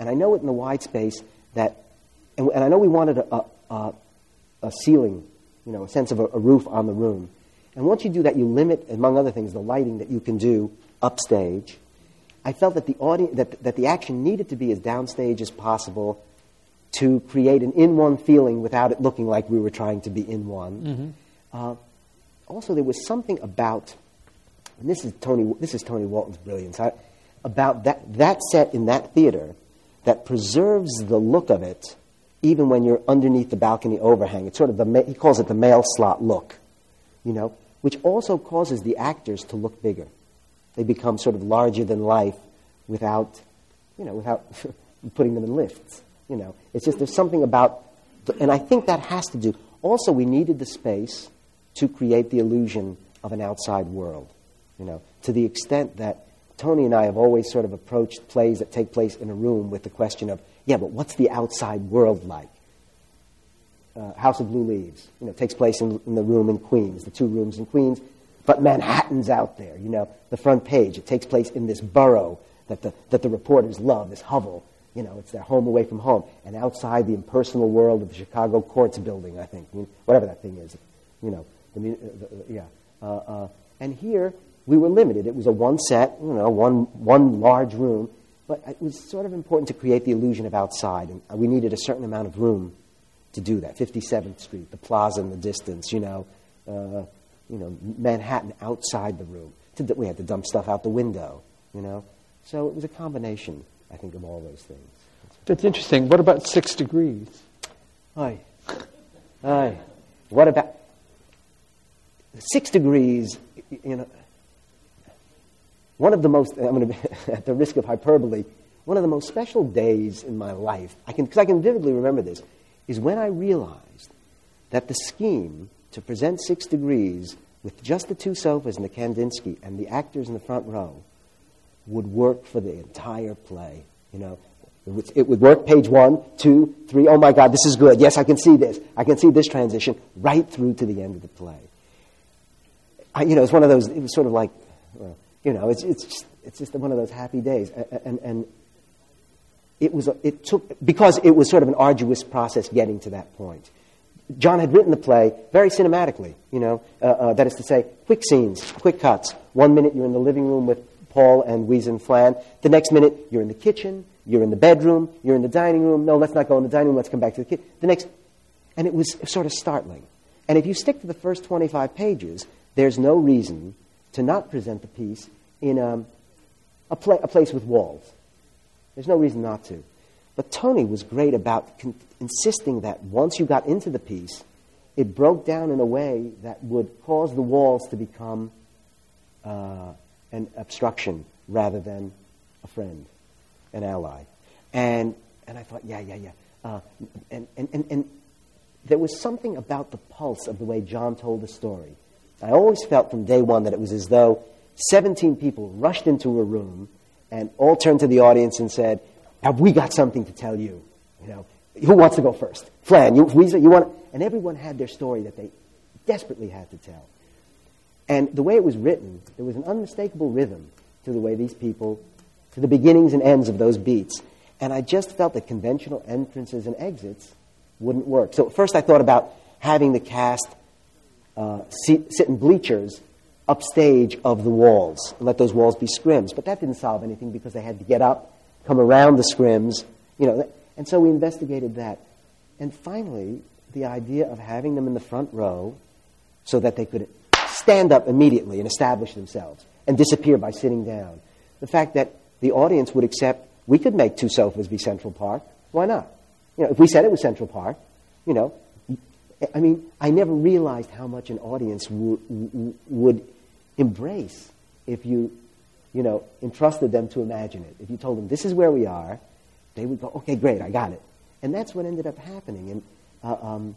and I know in the wide space that, and, and I know we wanted a, a, a ceiling, you know, a sense of a, a roof on the room. And once you do that, you limit, among other things, the lighting that you can do upstage. I felt that the audience, that that the action needed to be as downstage as possible, to create an in-one feeling without it looking like we were trying to be in-one. Mm-hmm. Uh, also, there was something about, and this is Tony, this is Tony Walton's brilliance, I, about that, that set in that theater that preserves the look of it even when you're underneath the balcony overhang. It's sort of the, he calls it the mail slot look, you know, which also causes the actors to look bigger. They become sort of larger than life without, you know, without putting them in lifts. You know, it's just there's something about, the, and I think that has to do. Also, we needed the space to create the illusion of an outside world, you know, to the extent that Tony and I have always sort of approached plays that take place in a room with the question of, yeah, but what's the outside world like? Uh, House of Blue Leaves, you know, takes place in, in the room in Queens, the two rooms in Queens, but Manhattan's out there, you know. The Front Page, it takes place in this borough that the that the reporters love, this hovel. You know, it's their home away from home. And outside the impersonal world of the Chicago courts building, I think. I mean, whatever that thing is. You know, the, the, the, yeah. Uh, uh, and here, we were limited. It was a one set, you know, one one large room. But it was sort of important to create the illusion of outside. And we needed a certain amount of room to do that. fifty-seventh Street, the plaza in the distance, you know. Uh, you know, Manhattan outside the room. We had to dump stuff out the window, you know. So it was a combination, I think, of all those things. That's interesting. What about Six Degrees? Aye. Aye. What about... Six Degrees, you know... One of the most... I'm going to... At the risk of hyperbole, one of the most special days in my life, I can because I can vividly remember this, is when I realized that the scheme to present Six Degrees with just the two sofas and the Kandinsky and the actors in the front row would work for the entire play, you know. It would, it would work page one, two, three, oh my God, this is good, yes, I can see this, I can see this transition, right through to the end of the play. I, you know, it's one of those, it was sort of like, well, you know, it's it's just, it's just one of those happy days. And, and, and it was, a, it took, because it was sort of an arduous process getting to that point. John had written the play very cinematically, you know, uh, uh, that is to say, quick scenes, quick cuts. One minute you're in the living room with Paul and Wheeze and Flan. The next minute, you're in the kitchen, you're in the bedroom, you're in the dining room. No, let's not go in the dining room, let's come back to the kitchen. The next, and it was sort of startling. And if you stick to the first twenty-five pages, there's no reason to not present the piece in um, a, pla- a place with walls. There's no reason not to. But Tony was great about con- insisting that once you got into the piece, it broke down in a way that would cause the walls to become... Uh, an obstruction rather than a friend, an ally. And and I thought, yeah, yeah, yeah. Uh, and, and, and, and there was something about the pulse of the way John told the story. I always felt from day one that it was as though seventeen people rushed into a room and all turned to the audience and said, have we got something to tell you? You know, who wants to go first? Flan, you, you want? And everyone had their story that they desperately had to tell. And the way it was written, there was an unmistakable rhythm to the way these people, to the beginnings and ends of those beats. And I just felt that conventional entrances and exits wouldn't work. So at first I thought about having the cast uh, sit, sit in bleachers upstage of the walls and let those walls be scrims. But that didn't solve anything because they had to get up, come around the scrims, you know. And so we investigated that. And finally, the idea of having them in the front row so that they could stand up immediately and establish themselves and disappear by sitting down. The fact that the audience would accept, we could make two sofas be Central Park. Why not? You know, if we said it was Central Park, you know, I mean, I never realized how much an audience w- w- would embrace if you, you know, entrusted them to imagine it. If you told them, this is where we are, they would go, okay, great, I got it. And that's what ended up happening. And uh, um,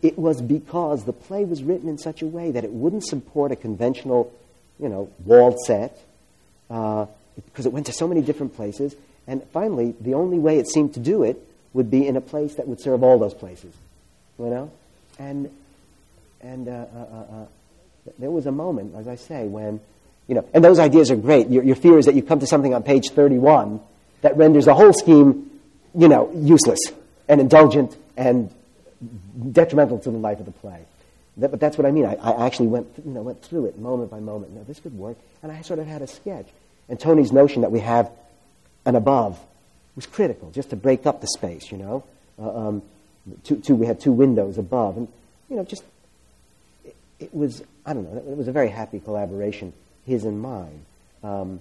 it was because the play was written in such a way that it wouldn't support a conventional, you know, walled set, uh, because it went to so many different places. And finally, the only way it seemed to do it would be in a place that would serve all those places, you know? And and uh, uh, uh, uh, there was a moment, as I say, when, you know, and those ideas are great. Your, your fear is that you come to something on page thirty-one that renders the whole scheme, you know, useless and indulgent and detrimental to the life of the play. That, but that's what I mean. I, I actually went, th- you know, went through it moment by moment. Now, this could work. And I sort of had a sketch. And Tony's notion that we have an above was critical, just to break up the space, you know. Uh, um, two, two, we had two windows above. And, you know, just, it, it was, I don't know, it was a very happy collaboration, his and mine. Um,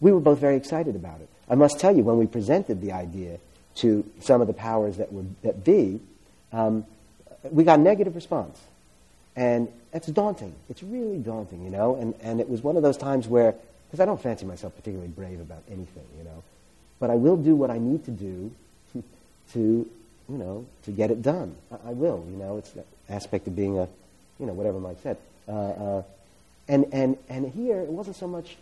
we were both very excited about it. I must tell you, when we presented the idea to some of the powers that were that be, Um, we got a negative response. And that's daunting. It's really daunting, you know. And, and it was one of those times where, because I don't fancy myself particularly brave about anything, you know. But I will do what I need to do to, to you know, to get it done. I, I will, you know. It's that aspect of being a, you know, whatever Mike said. Uh, uh, and, and, and here, it wasn't so much,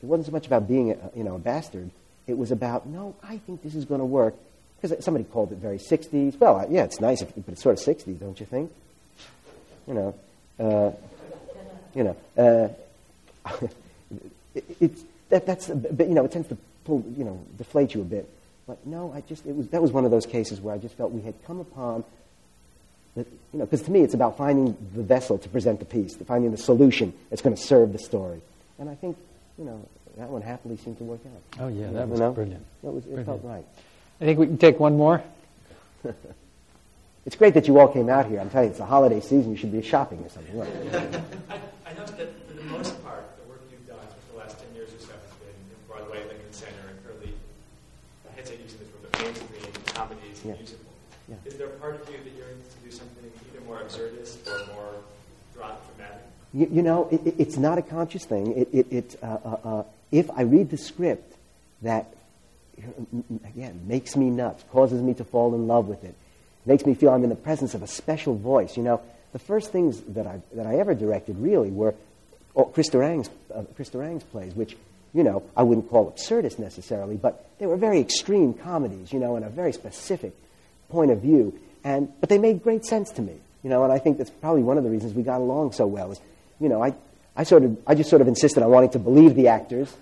it wasn't so much about being, a, you know, a bastard. It was about, no, I think this is going to work. Because somebody called it very sixties. Well, yeah, it's nice, but it's sort of sixties, don't you think? You know, uh, you know, uh, it, it's that that's a bit, you know, it tends to pull, you know, deflate you a bit. But no, I just it was that was one of those cases where I just felt we had come upon, the, you know, because to me it's about finding the vessel to present the piece, to finding the solution that's going to serve the story. And I think, you know, that one happily seemed to work out. Oh yeah, you that know, was you know? brilliant. That was it brilliant. Felt right. I think we can take one more. It's great that you all came out here. I'm telling you, it's the holiday season. You should be shopping or something. Right? I, I know that for the most part, the work you've done for the last ten years or so has been in Broadway, Lincoln Center, and early, I hate to use this word, but mainstream comedies and yeah. musicals. Yeah. Is there a part of you that yearns to do something either more absurdist or more dramatic? You, you know, it, it, it's not a conscious thing. It, it, it, uh, uh, uh, if I read the script that again, makes me nuts, causes me to fall in love with it, makes me feel I'm in the presence of a special voice. You know, the first things that I that I ever directed really were Chris Durang's uh, Chris Durang's plays, which, you know, I wouldn't call absurdist necessarily, but they were very extreme comedies, you know, and a very specific point of view. And but they made great sense to me, you know, and I think that's probably one of the reasons we got along so well. Is, you know, I I sort of I just sort of insisted on wanting to believe the actors,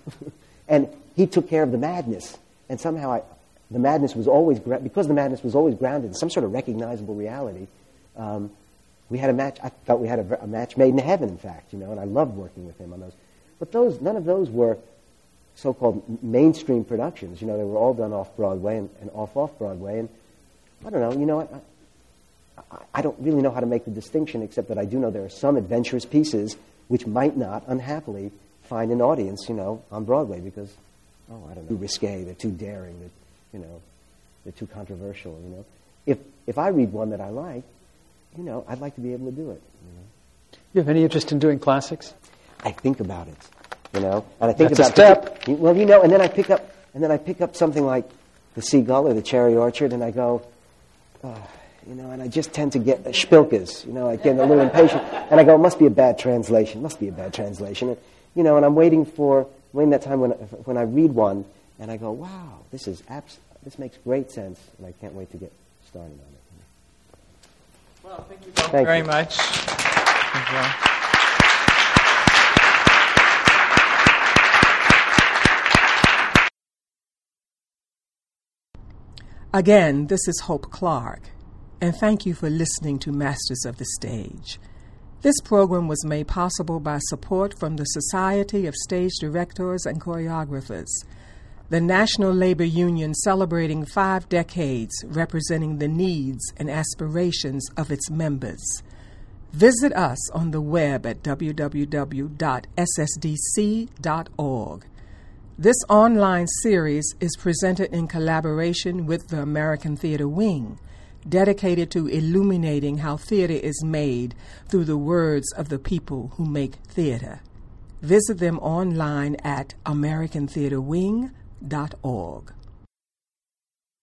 and he took care of the madness. And somehow, I, the madness was always gra- because the madness was always grounded in some sort of recognizable reality. Um, we had a match. I felt we had a, a match made in heaven, in fact, you know. And I loved working with him on those. But those, none of those were so-called mainstream productions. You know, they were all done off Broadway and, and off off Broadway. And I don't know. You know, I, I, I don't really know how to make the distinction, except that I do know there are some adventurous pieces which might not, unhappily, find an audience, you know, on Broadway because. Oh, I don't know. Too risque. They're too daring. They're, you know, they're too controversial. You know, if if I read one that I like, you know, I'd like to be able to do it. You know? You have any interest in doing classics? I think about it. You know, and I think That's about a step. Well, you know, and then I pick up, and then I pick up something like The Seagull or The Cherry Orchard, and I go, oh, you know, and I just tend to get uh, Spilkes. You know, I get a little impatient, and I go, it must be a bad translation. Must be a bad translation. And, you know, and I'm waiting for. Waiting that time when when I read one and I go, wow, this is abs- this makes great sense, and I can't wait to get started on it. Well, thank you both very much. Thank you. Again, this is Hope Clark, and thank you for listening to Masters of the Stage. This program was made possible by support from the Society of Stage Directors and Choreographers, the National Labor Union celebrating five decades representing the needs and aspirations of its members. Visit us on the web at w w w dot s s d c dot org. This online series is presented in collaboration with the American Theater Wing, dedicated to illuminating how theater is made through the words of the people who make theater. Visit them online at american theater wing dot org.